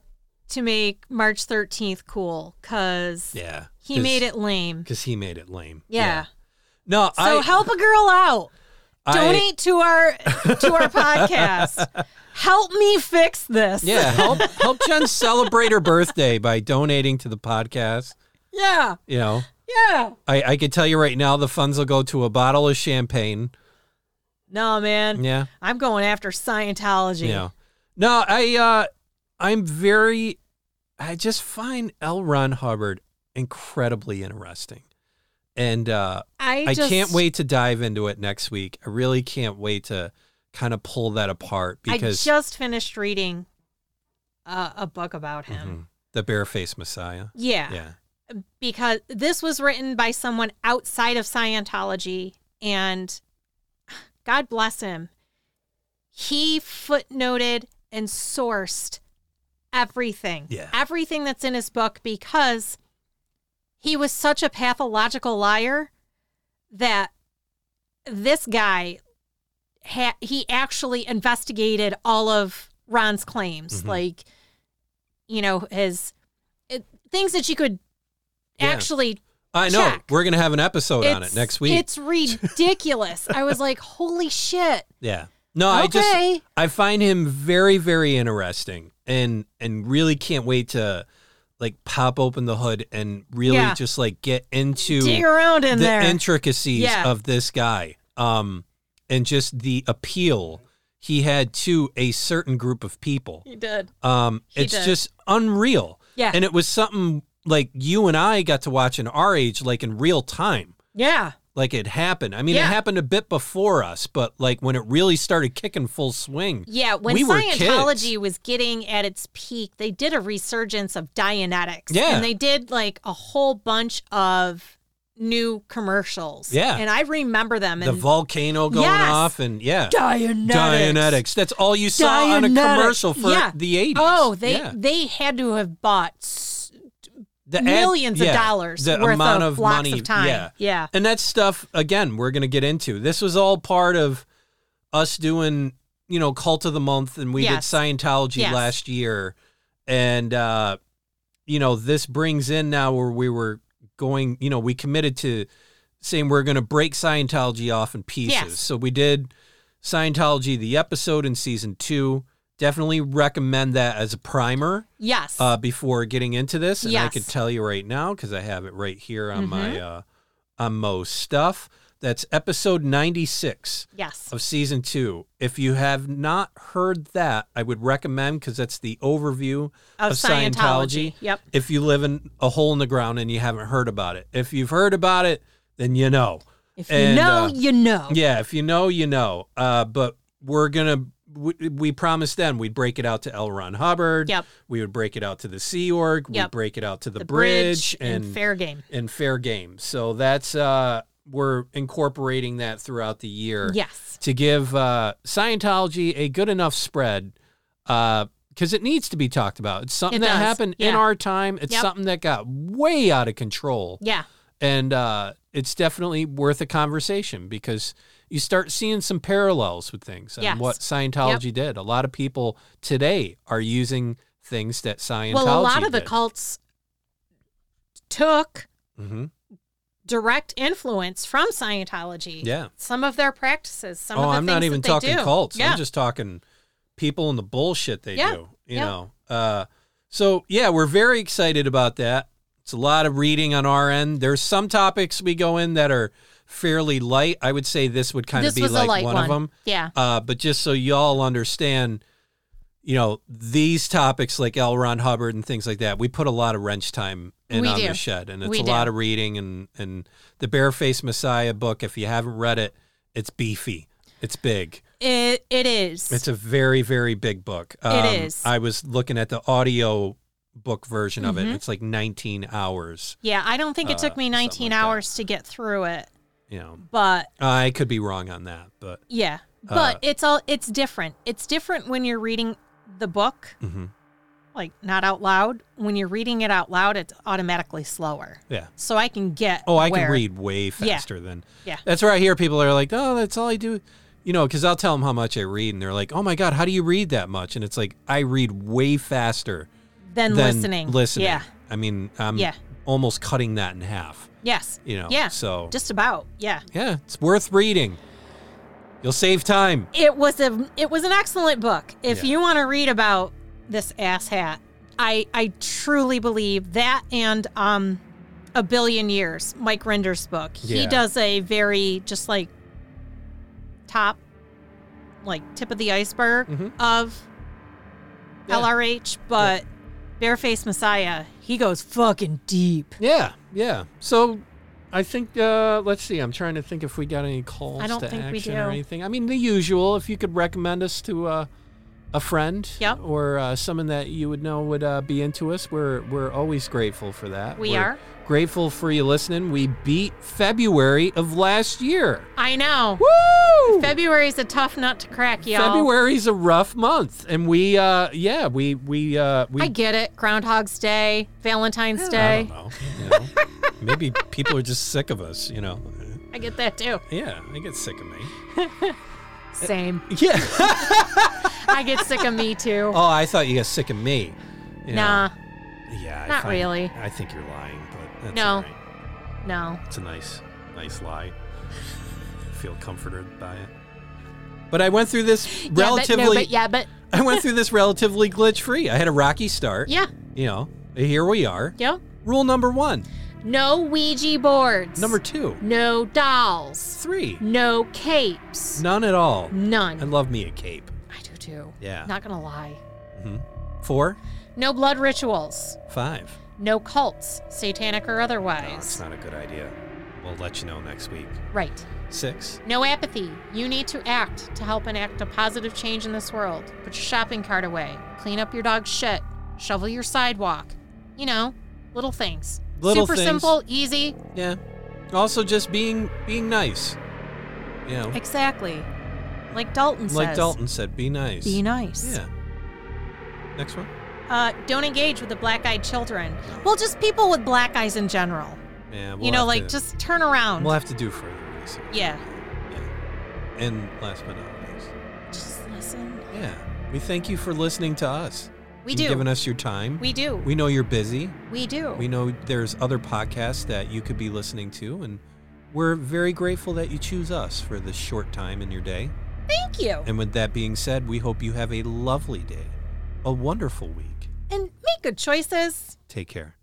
to make March thirteenth cool, because yeah, he made it lame. Because he made it lame. Yeah. yeah. No, so I, help a girl out. I, Donate to our to our podcast. Help me fix this. Yeah, help help Jen celebrate her birthday by donating to the podcast. Yeah. You know. Yeah. I, I could tell you right now the funds will go to a bottle of champagne. No, man. Yeah. I'm going after Scientology. Yeah. No, I... Uh, I'm very, I just find L. Ron Hubbard incredibly interesting. And uh, I, just, I can't wait to dive into it next week. I really can't wait to kind of pull that apart. Because I just finished reading uh, a book about him. Mm-hmm. The Barefaced Messiah. Yeah. Yeah. Because this was written by someone outside of Scientology, and God bless him, he footnoted and sourced everything. Yeah. Everything that's in his book, because he was such a pathological liar that this guy, ha- he actually investigated all of Ron's claims. Mm-hmm. Like, you know, his it, things that you could yeah. actually I know. Check. We're going to have an episode it's, on it next week. It's ridiculous. I was like, holy shit. Yeah. No, okay. I just, I find him very, very interesting. And and really can't wait to like pop open the hood and really yeah. just like get into Dig around in the there. intricacies yeah. of this guy, um, and just the appeal he had to a certain group of people. He did. Um, he it's did. just unreal. Yeah, and it was something like you and I got to watch in our age, like in real time. Yeah, like it happened. I mean, yeah. it happened a bit before us, but like when it really started kicking full swing. Yeah, when we Scientology was getting at its peak, they did a resurgence of Dianetics. Yeah. And they did like a whole bunch of new commercials. Yeah. And I remember them. And the volcano going yes. off and yeah. Dianetics. Dianetics. That's all you saw Dianetics. on a commercial for yeah. the eighties. Oh, they, yeah. they had to have bought so The Millions ad, yeah, of dollars the worth amount of, of blocks money, of time. Yeah. yeah. And that's stuff, again, we're going to get into. This was all part of us doing, you know, Cult of the Month, and we yes. did Scientology yes. last year. And, uh, you know, this brings in now where we were going, you know, we committed to saying we're going to break Scientology off in pieces. Yes. So we did Scientology, the episode in season two. Definitely recommend that as a primer. Yes. Uh, before getting into this, and yes. I can tell you right now because I have it right here on mm-hmm. my uh, on Mo's stuff. That's episode ninety-six. Yes. Of season two. If you have not heard that, I would recommend, because that's the overview of, of Scientology. Scientology. Yep. If you live in a hole in the ground and you haven't heard about it, if you've heard about it, then you know. If you and, know, uh, you know. Yeah. If you know, you know. Uh, but we're gonna. We, we promised then we'd break it out to L. Ron Hubbard. Yep. We would break it out to the Sea Org. Yep. We'd break it out to the, the bridge, bridge and, and fair game and fair game. So that's uh, we're incorporating that throughout the year. Yes. To give uh, Scientology a good enough spread, because uh, it needs to be talked about. It's something it that does. happened yeah. in our time. It's yep. something that got way out of control. Yeah. And uh, it's definitely worth a conversation, because you start seeing some parallels with things and yes. what Scientology yep. did. A lot of people today are using things that Scientology Well, a lot of did. the cults took mm-hmm. direct influence from Scientology. Yeah. Some of their practices, some oh, of the I'm things that they do. Oh, I'm not even talking cults. Yeah. I'm just talking people and the bullshit they yeah. do, you yeah. know. Uh, so, yeah, we're very excited about that. It's a lot of reading on our end. There's some topics we go in that are fairly light. I would say this would kind this of be like one, one of them. Yeah. Uh, but just so y'all understand, you know, these topics like L. Ron Hubbard and things like that, we put a lot of wrench time in we on do. the shed. And it's we a do. lot of reading. And, and the Barefaced Messiah book, if you haven't read it, it's beefy. It's big. It It is. It's a very, very big book. Um, it is. I was looking at the audio book version of mm-hmm. it. It's like nineteen hours. Yeah, I don't think it took me nineteen uh, like hours that. to get through it. You know, but I could be wrong on that, but yeah, but uh, it's all, it's different. It's different when you're reading the book, mm-hmm. like not out loud. When you're reading it out loud, it's automatically slower. Yeah. So I can get, Oh, I where, can read way faster yeah, than, yeah. That's where I hear people are like, oh, that's all I do. You know, cause I'll tell them how much I read and they're like, oh my God, how do you read that much? And it's like, I read way faster than, than listening. Listening. Yeah. I mean, I'm yeah. almost cutting that in half. Yes. You know, yeah. So just about. Yeah. Yeah. It's worth reading. You'll save time. It was a it was an excellent book. If yeah. you want to read about this asshat, I I truly believe that, and um A Billion Years, Mike Render's book. Yeah. He does a very just like top like tip of the iceberg mm-hmm. of yeah. L R H, but yeah. Barefaced Messiah, he goes fucking deep. Yeah, yeah. So I think, uh, let's see, I'm trying to think if we got any calls I don't to think action we do. or anything. I mean, the usual, if you could recommend us to uh, a friend yep. or uh, someone that you would know would uh, be into us, we're we're always grateful for that. We we're are. Grateful for you listening. We beat February of last year. I know. Woo! February's a tough nut to crack, y'all. February's a rough month. And we, uh, yeah, we, we, uh, we. I get it. Groundhog's Day, Valentine's yeah. Day. I don't know. You know. Maybe people are just sick of us, you know. I get that too. Yeah, I get sick of me. Same. Yeah. I get sick of me too. Oh, I thought you got sick of me. You nah. Know. Yeah. I Not find, really. I think you're lying. That's no, all right. no. It's a nice, nice lie. I feel comforted by it. But I went through this yeah, relatively. But no, but yeah, but I went through this relatively glitch-free. I had a rocky start. Yeah. You know, here we are. Yeah. Rule number one: no Ouija boards. Number two: no dolls. Three: no capes. None at all. None. I love me a cape. I do too. Yeah. Not gonna lie. Mm-hmm. Four: no blood rituals. Five: no cults, satanic or otherwise. No, it's not a good idea. We'll let you know next week. Right. Six: no apathy. You need to act to help enact a positive change in this world. Put your shopping cart away. Clean up your dog's shit. Shovel your sidewalk. You know, little things. Little Super things. simple, easy. Yeah. Also just being being nice. You know. Exactly. Like Dalton said. Like says, Dalton said, be nice. Be nice. Yeah. Next one. Uh, don't engage with the black-eyed children. Well, just people with black eyes in general. Yeah, we'll you know, like, to, just turn around. We'll have to do further research. Yeah. yeah. And last but not least. Just listen. Yeah. We thank you for listening to us. We do. You've given us your time. We do. We know you're busy. We do. We know there's other podcasts that you could be listening to, and we're very grateful that you choose us for this short time in your day. Thank you. And with that being said, we hope you have a lovely day, a wonderful week. And make good choices. Take care.